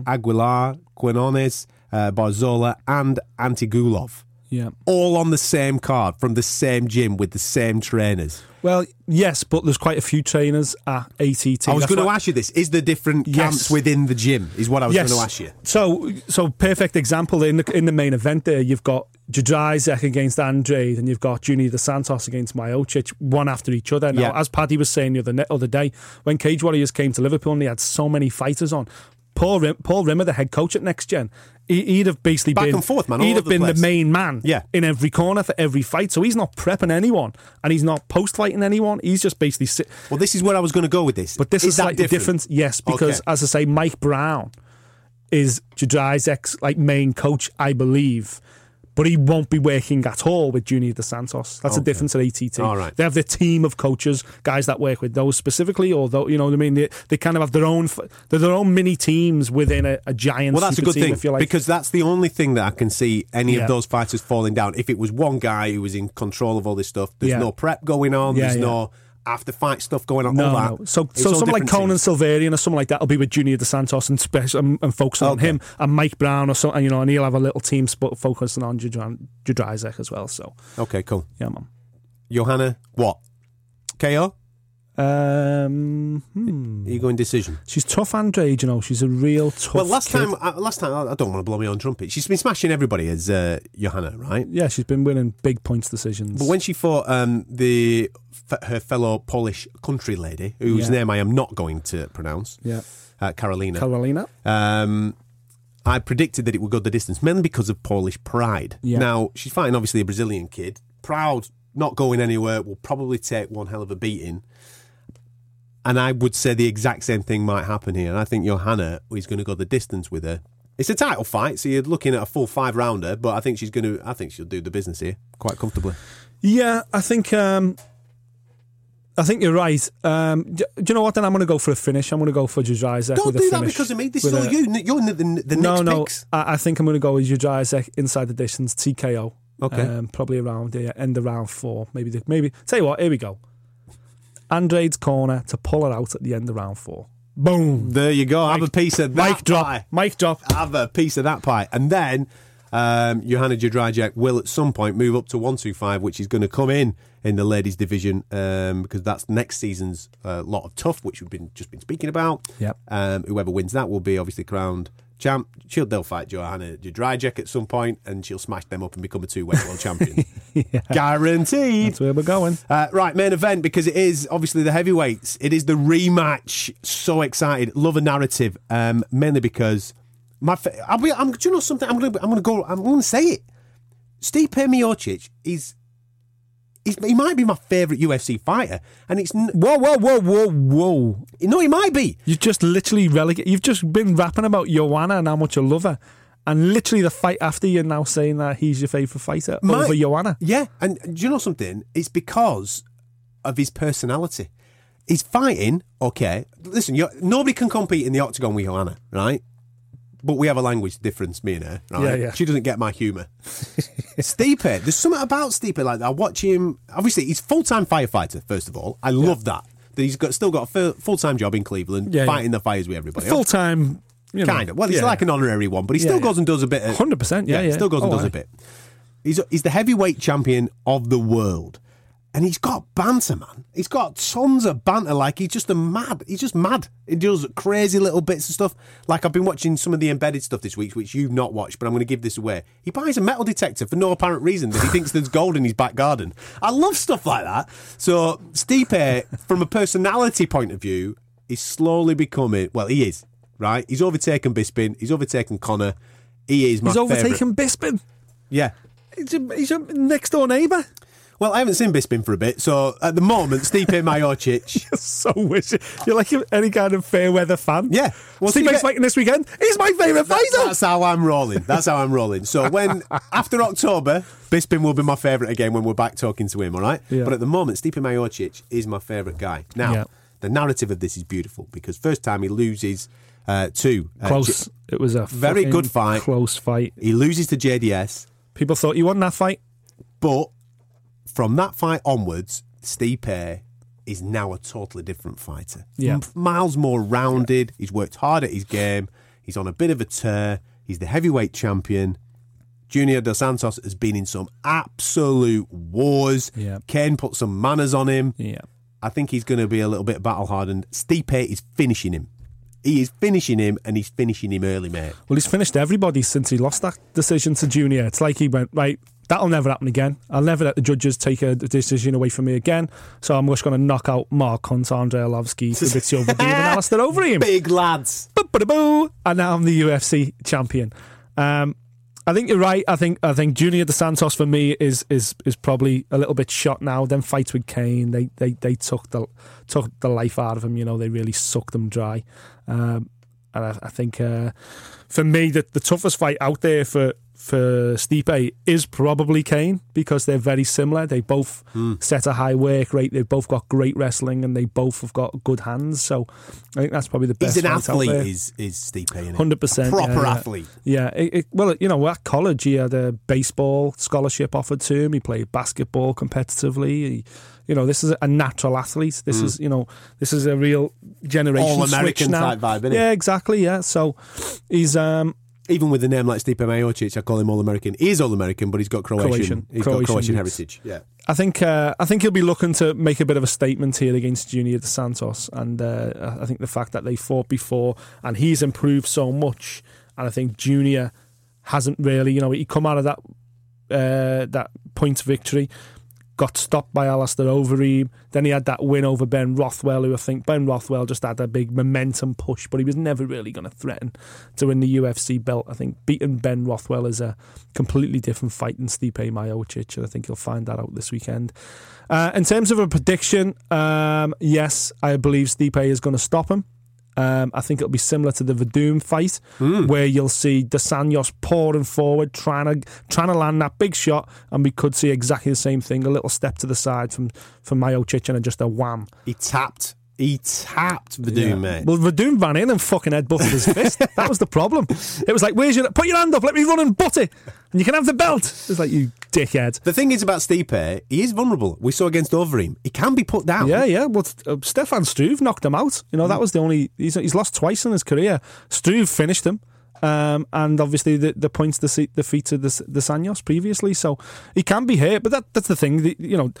Aguilar, Quinones, Barzola, and Antigulov. Yeah. All on the same card, from the same gym, with the same trainers. Well, yes, but there's quite a few trainers at ATT. I was going to ask you this. Is there different camps within the gym, is what I was going to ask you. So perfect example, in the main event there, you've got Jędrzejczyk against Andrade, and you've got Junior Dos Santos against Miocic, one after each other. Now, as Paddy was saying the other day, when Cage Warriors came to Liverpool and they had so many fighters on, Paul Rimmer, the head coach at Next Gen, he'd have basically been back and forth, man. He'd have been the main man in every corner for every fight. So he's not prepping anyone, and he's not post-fighting anyone. He's just basically well, this is where I was going to go with this. But this is that the difference, yes, because as I say, Mike Brown is Jędrzejczyk's main coach, I believe. But he won't be working at all with Junior Dos Santos. That's the difference at ATT. All right. They have their team of coaches, guys that work with those specifically, although, you know what I mean, they kind of have their own mini teams within a giant. Well, that's a good team, thing, because that's the only thing that I can see any of those fighters falling down. If it was one guy who was in control of all this stuff, there's no prep going on, there's no after fight stuff going on, all that. So someone like Conan Silverian or someone like that will be with Junior Dos Santos and focusing on him, and Mike Brown or something, and he'll have a little team focusing on Jędrzejczyk as well. So okay, cool. Yeah, man. Johanna, what? KO? Are you going decision? She's tough, Andrade, she's a real tough kid. Well, last time, I don't want to blow my own trumpet, she's been smashing everybody as Johanna, right? Yeah, she's been winning big points decisions. But when she fought her fellow Polish country lady, whose name I am not going to pronounce, Karolina. I predicted that it would go the distance, mainly because of Polish pride. Yeah. Now, she's fighting, obviously, a Brazilian kid, proud, not going anywhere, will probably take one hell of a beating. And I would say the exact same thing might happen here. And I think Johanna is going to go the distance with her. It's a title fight, so you're looking at a full 5-rounder. But I think she'll do the business here quite comfortably. Yeah, I think you're right. Do you know what? Then I'm going to go for a finish. I'm going to go for Jędrzejczyk. Don't do that because of me. This is all you. You're the next picks. No. I think I'm going to go with Jędrzejczyk inside the distance, TKO. Okay. Probably around the end of round 4. Maybe. Tell you what, here we go. Andrade's corner to pull her out at the end of round 4. Boom. There you go. Have a piece of that pie. Mic drop. Have a piece of that pie. And then Johanna Jędrzejczyk will at some point move up to 125, which is going to come in the ladies division, because that's next season's lot of Tough, which we've just been speaking about. Yep. Whoever wins that will be obviously crowned champ. They'll fight Johanna Jędrzejczyk at some point, and she'll smash them up and become a two-weight world champion. Guaranteed. That's where we're going. Right, main event, because it is obviously the heavyweights. It is the rematch. So excited. Love a narrative, mainly because I'm going to say it. Stipe Miocic is. He might be my favourite UFC fighter, and it's whoa. No, he might be. You've just been rapping about Johanna and how much you love her, and literally the fight after, you're now saying that he's your favourite fighter over Johanna. Yeah, and do you know something? It's because of his personality. He's fighting. Okay, listen, nobody can compete in the octagon with Johanna, right? But we have a language difference, me and her. Right? Yeah, yeah. She doesn't get my humour. Stipe, there's something about Stipe like that. I watch him. Obviously, he's full-time firefighter, first of all. I love that he's still got a full-time job in Cleveland, fighting the fires with everybody. Full-time, you know, kind of. Well, he's like an honorary one, but he still goes and does a bit. 100%, He still goes and does a bit. He's the heavyweight champion of the world. And he's got banter, man. He's got tons of banter. Like, he's just mad. He does crazy little bits and stuff. Like, I've been watching some of the embedded stuff this week, which you've not watched, but I'm going to give this away. He buys a metal detector for no apparent reason that he thinks there's gold in his back garden. I love stuff like that. So, Stipe, from a personality point of view, is slowly becoming... Well, he is, right? He's overtaken Bisping. He's overtaken Conor. He is my favourite. He's overtaken Bisping? Yeah. He's a next-door neighbour. Well, I haven't seen Bisping for a bit, so at the moment, Stipe Miocic. You're so wishy. You're like any kind of fair weather fan. Yeah. Well, Stipe's fighting this weekend. He's my favourite fighter. That's how I'm rolling. So when after October, Bisping will be my favourite again when we're back talking to him, all right? Yeah. But at the moment, Stipe Miocic is my favourite guy. Now, the narrative of this is beautiful because first time he loses to... close. It was a very good fight. Close fight. He loses to JDS. People thought he won that fight. But... from that fight onwards, Stipe is now a totally different fighter. Yeah. Miles more rounded. He's worked hard at his game. He's on a bit of a tear. He's the heavyweight champion. Junior Dos Santos has been in some absolute wars. Yeah. Kane put some manners on him. Yeah. I think he's going to be a little bit battle-hardened. Stipe is finishing him. He is finishing him, and he's finishing him early, mate. Well, he's finished everybody since he lost that decision to Junior. It's like he went, right... that'll never happen again. I'll never let the judges take a decision away from me again. So I'm just going to knock out Mark Hunt, Andrei Arlovski, Fabrizio Verdini, and Alistair Overeem. Big lads. And now I'm the UFC champion. I think you're right. I think Junior Dos Santos for me is probably a little bit shot now. Them fights with Kane, they took the life out of him. You know, they really sucked him dry. And I think for me the toughest fight out there for Stipe is probably Kane because they're very similar. They both set a high work rate. They've both got great wrestling and they both have got good hands. So I think that's probably the best. He's an athlete, is Stipe, isn't he? 100%. A proper athlete. Yeah. Well, you know, at college he had a baseball scholarship offered to him. He played basketball competitively. You know, this is a natural athlete. This is, you know, this is a real generation switch now. All-American type vibe, isn't it? Yeah, exactly, yeah. So he's... even with a name like Stipe Miocic, I call him All-American. He is All-American, but he's got Croatian. He's got Croatian heritage. Yeah, I think he'll be looking to make a bit of a statement here against Junior Dos Santos, and I think the fact that they fought before and he's improved so much, and I think Junior hasn't really. You know, he come out of that point victory, got stopped by Alistair Overeem. Then he had that win over Ben Rothwell, who I think Ben Rothwell just had a big momentum push, but he was never really going to threaten to win the UFC belt. I think beating Ben Rothwell is a completely different fight than Stipe Miocic, and I think you'll find that out this weekend. In terms of a prediction, yes, I believe Stipe is going to stop him. I think it'll be similar to the Vadum fight, where you'll see Dos Anjos pouring forward, trying to land that big shot, and we could see exactly the same thing, a little step to the side from Miocic and just a wham. He tapped Vadum, mate. Well, Vadum ran in and fucking headbutted his fist. That was the problem. It was like, put your hand up, let me run and butt it, and you can have the belt. It's like, you dickhead. The thing is about Stipe, he is vulnerable. We saw against Overeem, he can be put down. Yeah, yeah. Well, Stefan Struve knocked him out. You know, that was the only... He's lost twice in his career. Struve finished him. And obviously the points defeated the Santos previously, so he can be hurt. But that's the thing, you know...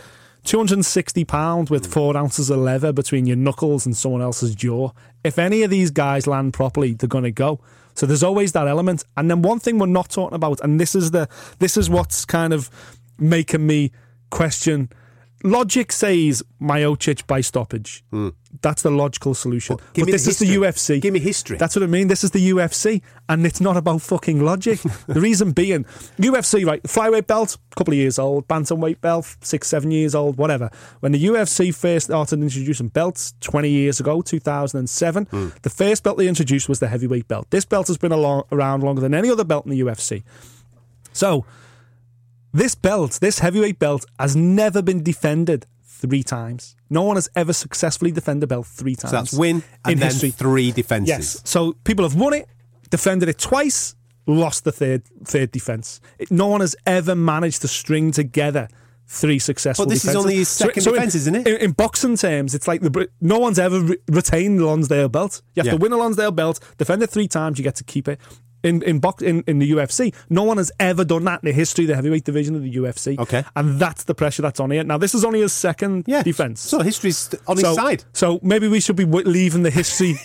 260 pounds with 4 ounces of leather between your knuckles and someone else's jaw. If any of these guys land properly, they're going to go. So there's always that element. And then one thing we're not talking about, and this is what's kind of making me question. Logic says Miocic by stoppage. That's the logical solution. But this is the UFC. Give me history. That's what I mean. This is the UFC, and it's not about fucking logic. The reason being, UFC, right, flyweight belt, a couple of years old, bantamweight belt, 6-7 years old, whatever. When the UFC first started introducing belts 20 years ago, 2007, the first belt they introduced was the heavyweight belt. This belt has been around longer than any other belt in the UFC. So... This heavyweight belt, has never been defended 3 times. No one has ever successfully defended a belt 3 times. So that's win and then history. 3 defenses. Yes. So people have won it, defended it twice, lost the third defence. No one has ever managed to string together three successful defences. But this is only his second defence, isn't it? In boxing terms, it's like no one's ever retained the Lonsdale belt. You have to win a Lonsdale belt, defend it three times, you get to keep it. In the UFC, no one has ever done that in the history of the heavyweight division of the UFC. Okay. And that's the pressure that's on here. Now, this is only his second defence. So history's on his side. So maybe we should be leaving the history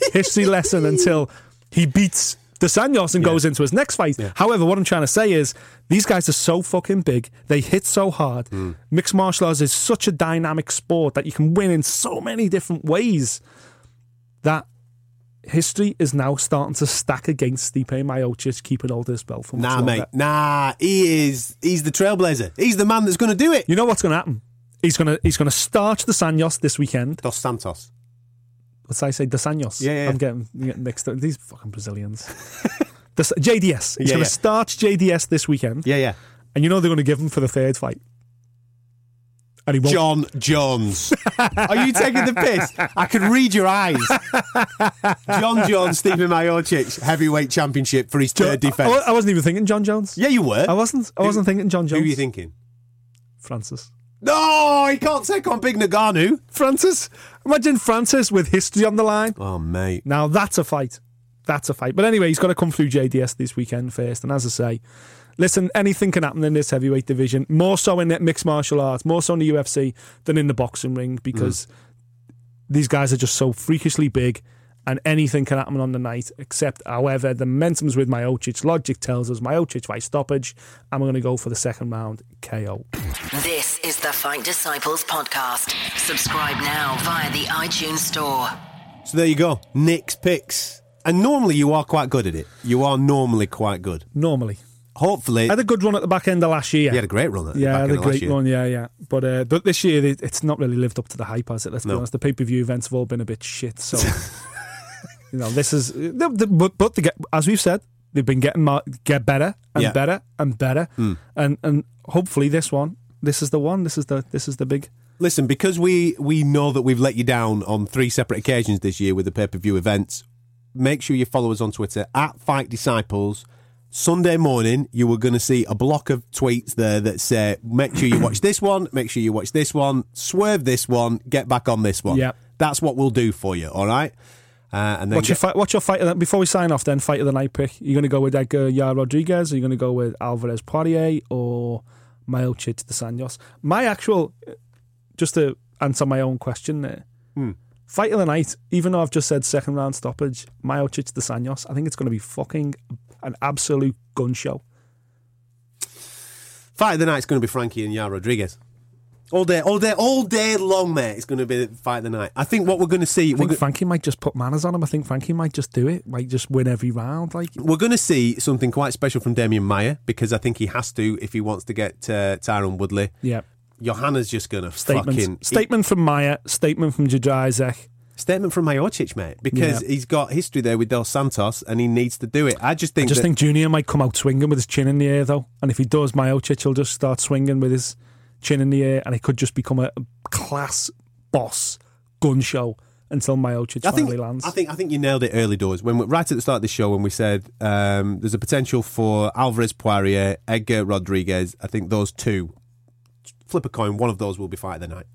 lesson until he beats Dos Anjos and goes into his next fight. Yeah. However, what I'm trying to say is these guys are so fucking big. They hit so hard. Mixed martial arts is such a dynamic sport that you can win in so many different ways that history is now starting to stack against Stipe Miocic keeping hold of his belt for much longer. Nah, he's the trailblazer. He's the man that's going to do it. You know what's going to happen? He's going to starch Dos Anjos this weekend. Dos Santos. What's I say? Dos Anjos. Yeah. I'm getting mixed up. These fucking Brazilians. JDS. He's going to starch JDS this weekend. Yeah. And you know they're going to give him for the third fight. And he won't. John Jones. Are you taking the piss? I can read your eyes. John Jones, Stipe Miocic, heavyweight championship for his third defence. I wasn't even thinking John Jones. Yeah, you were. I wasn't thinking John Jones. Who were you thinking? Francis. No, he can't take on Big Nagano. Francis. Imagine Francis with history on the line. Oh, mate. Now, that's a fight. But anyway, he's got to come through JDS this weekend first. And as I say, listen, anything can happen in this heavyweight division, more so in mixed martial arts, more so in the UFC than in the boxing ring, because these guys are just so freakishly big and anything can happen on the night, except, however, the momentum's with Miocic. Logic tells us Miocic by stoppage, and we're going to go for the second round KO. This is the Fight Disciples podcast. Subscribe now via the iTunes store. So there you go, Nick's picks. And normally you are quite good at it. You are normally quite good. Hopefully. I had a good run at the back end of last year. You had a great run at the back end of last year. Yeah, I had a great run, But this year, it's not really lived up to the hype, has it? Let's be honest. The pay-per-view events have all been a bit shit. So, this is... But as we've said, they've been getting better and better and better. And hopefully this one, this is the one, this is the big... Listen, because we know that we've let you down on three separate occasions this year with the pay-per-view events, make sure you follow us on Twitter, @FightDisciples. Sunday morning, you were going to see a block of tweets there that say, make sure you watch this one, make sure you watch this one, swerve this one, get back on this one. Yep. That's what we'll do for you, all right? And then what's your fight of the, before we sign off then, fight of the night pick? Are you going to go with Edgar, Yair Rodriguez? Are you going to go with Alvarez Poirier or Miocic Dos Anjos? My actual, just to answer my own question there, fight of the night, even though I've just said second round stoppage, Miocic Dos Anjos, I think it's going to be fucking an absolute gun show. Fight of the night's going to be Frankie and Yair Rodriguez. All day long, mate. It's going to be the fight of the night. I think what we're going to see... Frankie might just put manners on him. I think Frankie might just do it. Might just win every round. We're going to see something quite special from Demian Maia, because I think he has to if he wants to get Tyron Woodley. Yeah. Johanna's just going to fucking... Statement from Maia. Statement from Jędrzejczyk. Statement from Miocic, mate, because he's got history there with Dos Santos and he needs to do it. I just think Junior might come out swinging with his chin in the air, though. And if he does, Miocic will just start swinging with his chin in the air and it could just become a class boss gun show until Miocic finally lands. I think you nailed it early doors. Right at the start of the show when we said there's a potential for Alvarez Poirier, Edgar Rodriguez, I think those two, flip a coin, one of those will be fight of the night.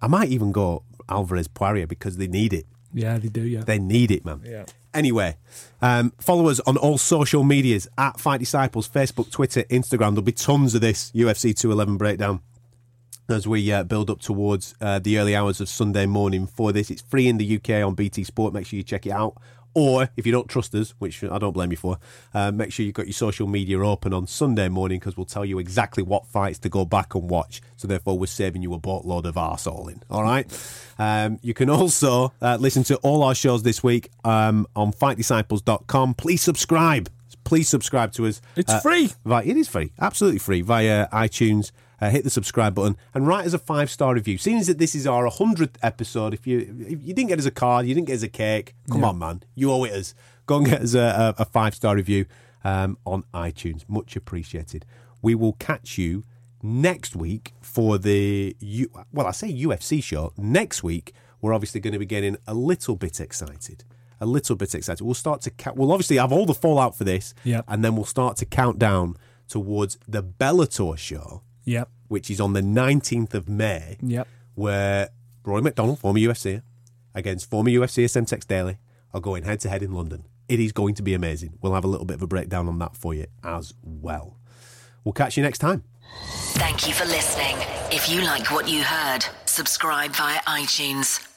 I might even go Alvarez Poirier because they need it. Yeah, they do, yeah. They need it, man. Yeah. Anyway, follow us on all social medias, @FightDisciples, Facebook, Twitter, Instagram. There'll be tons of this UFC 211 breakdown as we build up towards the early hours of Sunday morning for this. It's free in the UK on BT Sport. Make sure you check it out. Or, if you don't trust us, which I don't blame you for, make sure you've got your social media open on Sunday morning because we'll tell you exactly what fights to go back and watch. So, therefore, we're saving you a boatload of arseholing. All right? You can also listen to all our shows this week on FightDisciples.com. Please subscribe. Please subscribe to us. It's free. It is free. Absolutely free via iTunes. Hit the subscribe button and write us a 5-star review. Seeing as that this is our 100th episode, if you didn't get us a card, you didn't get us a cake, come on, man, you owe it us. Go and get us a 5-star review on iTunes. Much appreciated. We will catch you next week for the UFC show. Next week, we're obviously going to be getting a little bit excited a little bit excited. We'll start to count. We'll obviously have all the fallout for this, yep, and then we'll start to count down towards the Bellator show, yep, which is on the 19th of May, yep, where Rory MacDonald, former UFC, against former UFC Semtex Daly, are going head-to-head in London. It is going to be amazing. We'll have a little bit of a breakdown on that for you as well. We'll catch you next time. Thank you for listening. If you like what you heard, subscribe via iTunes.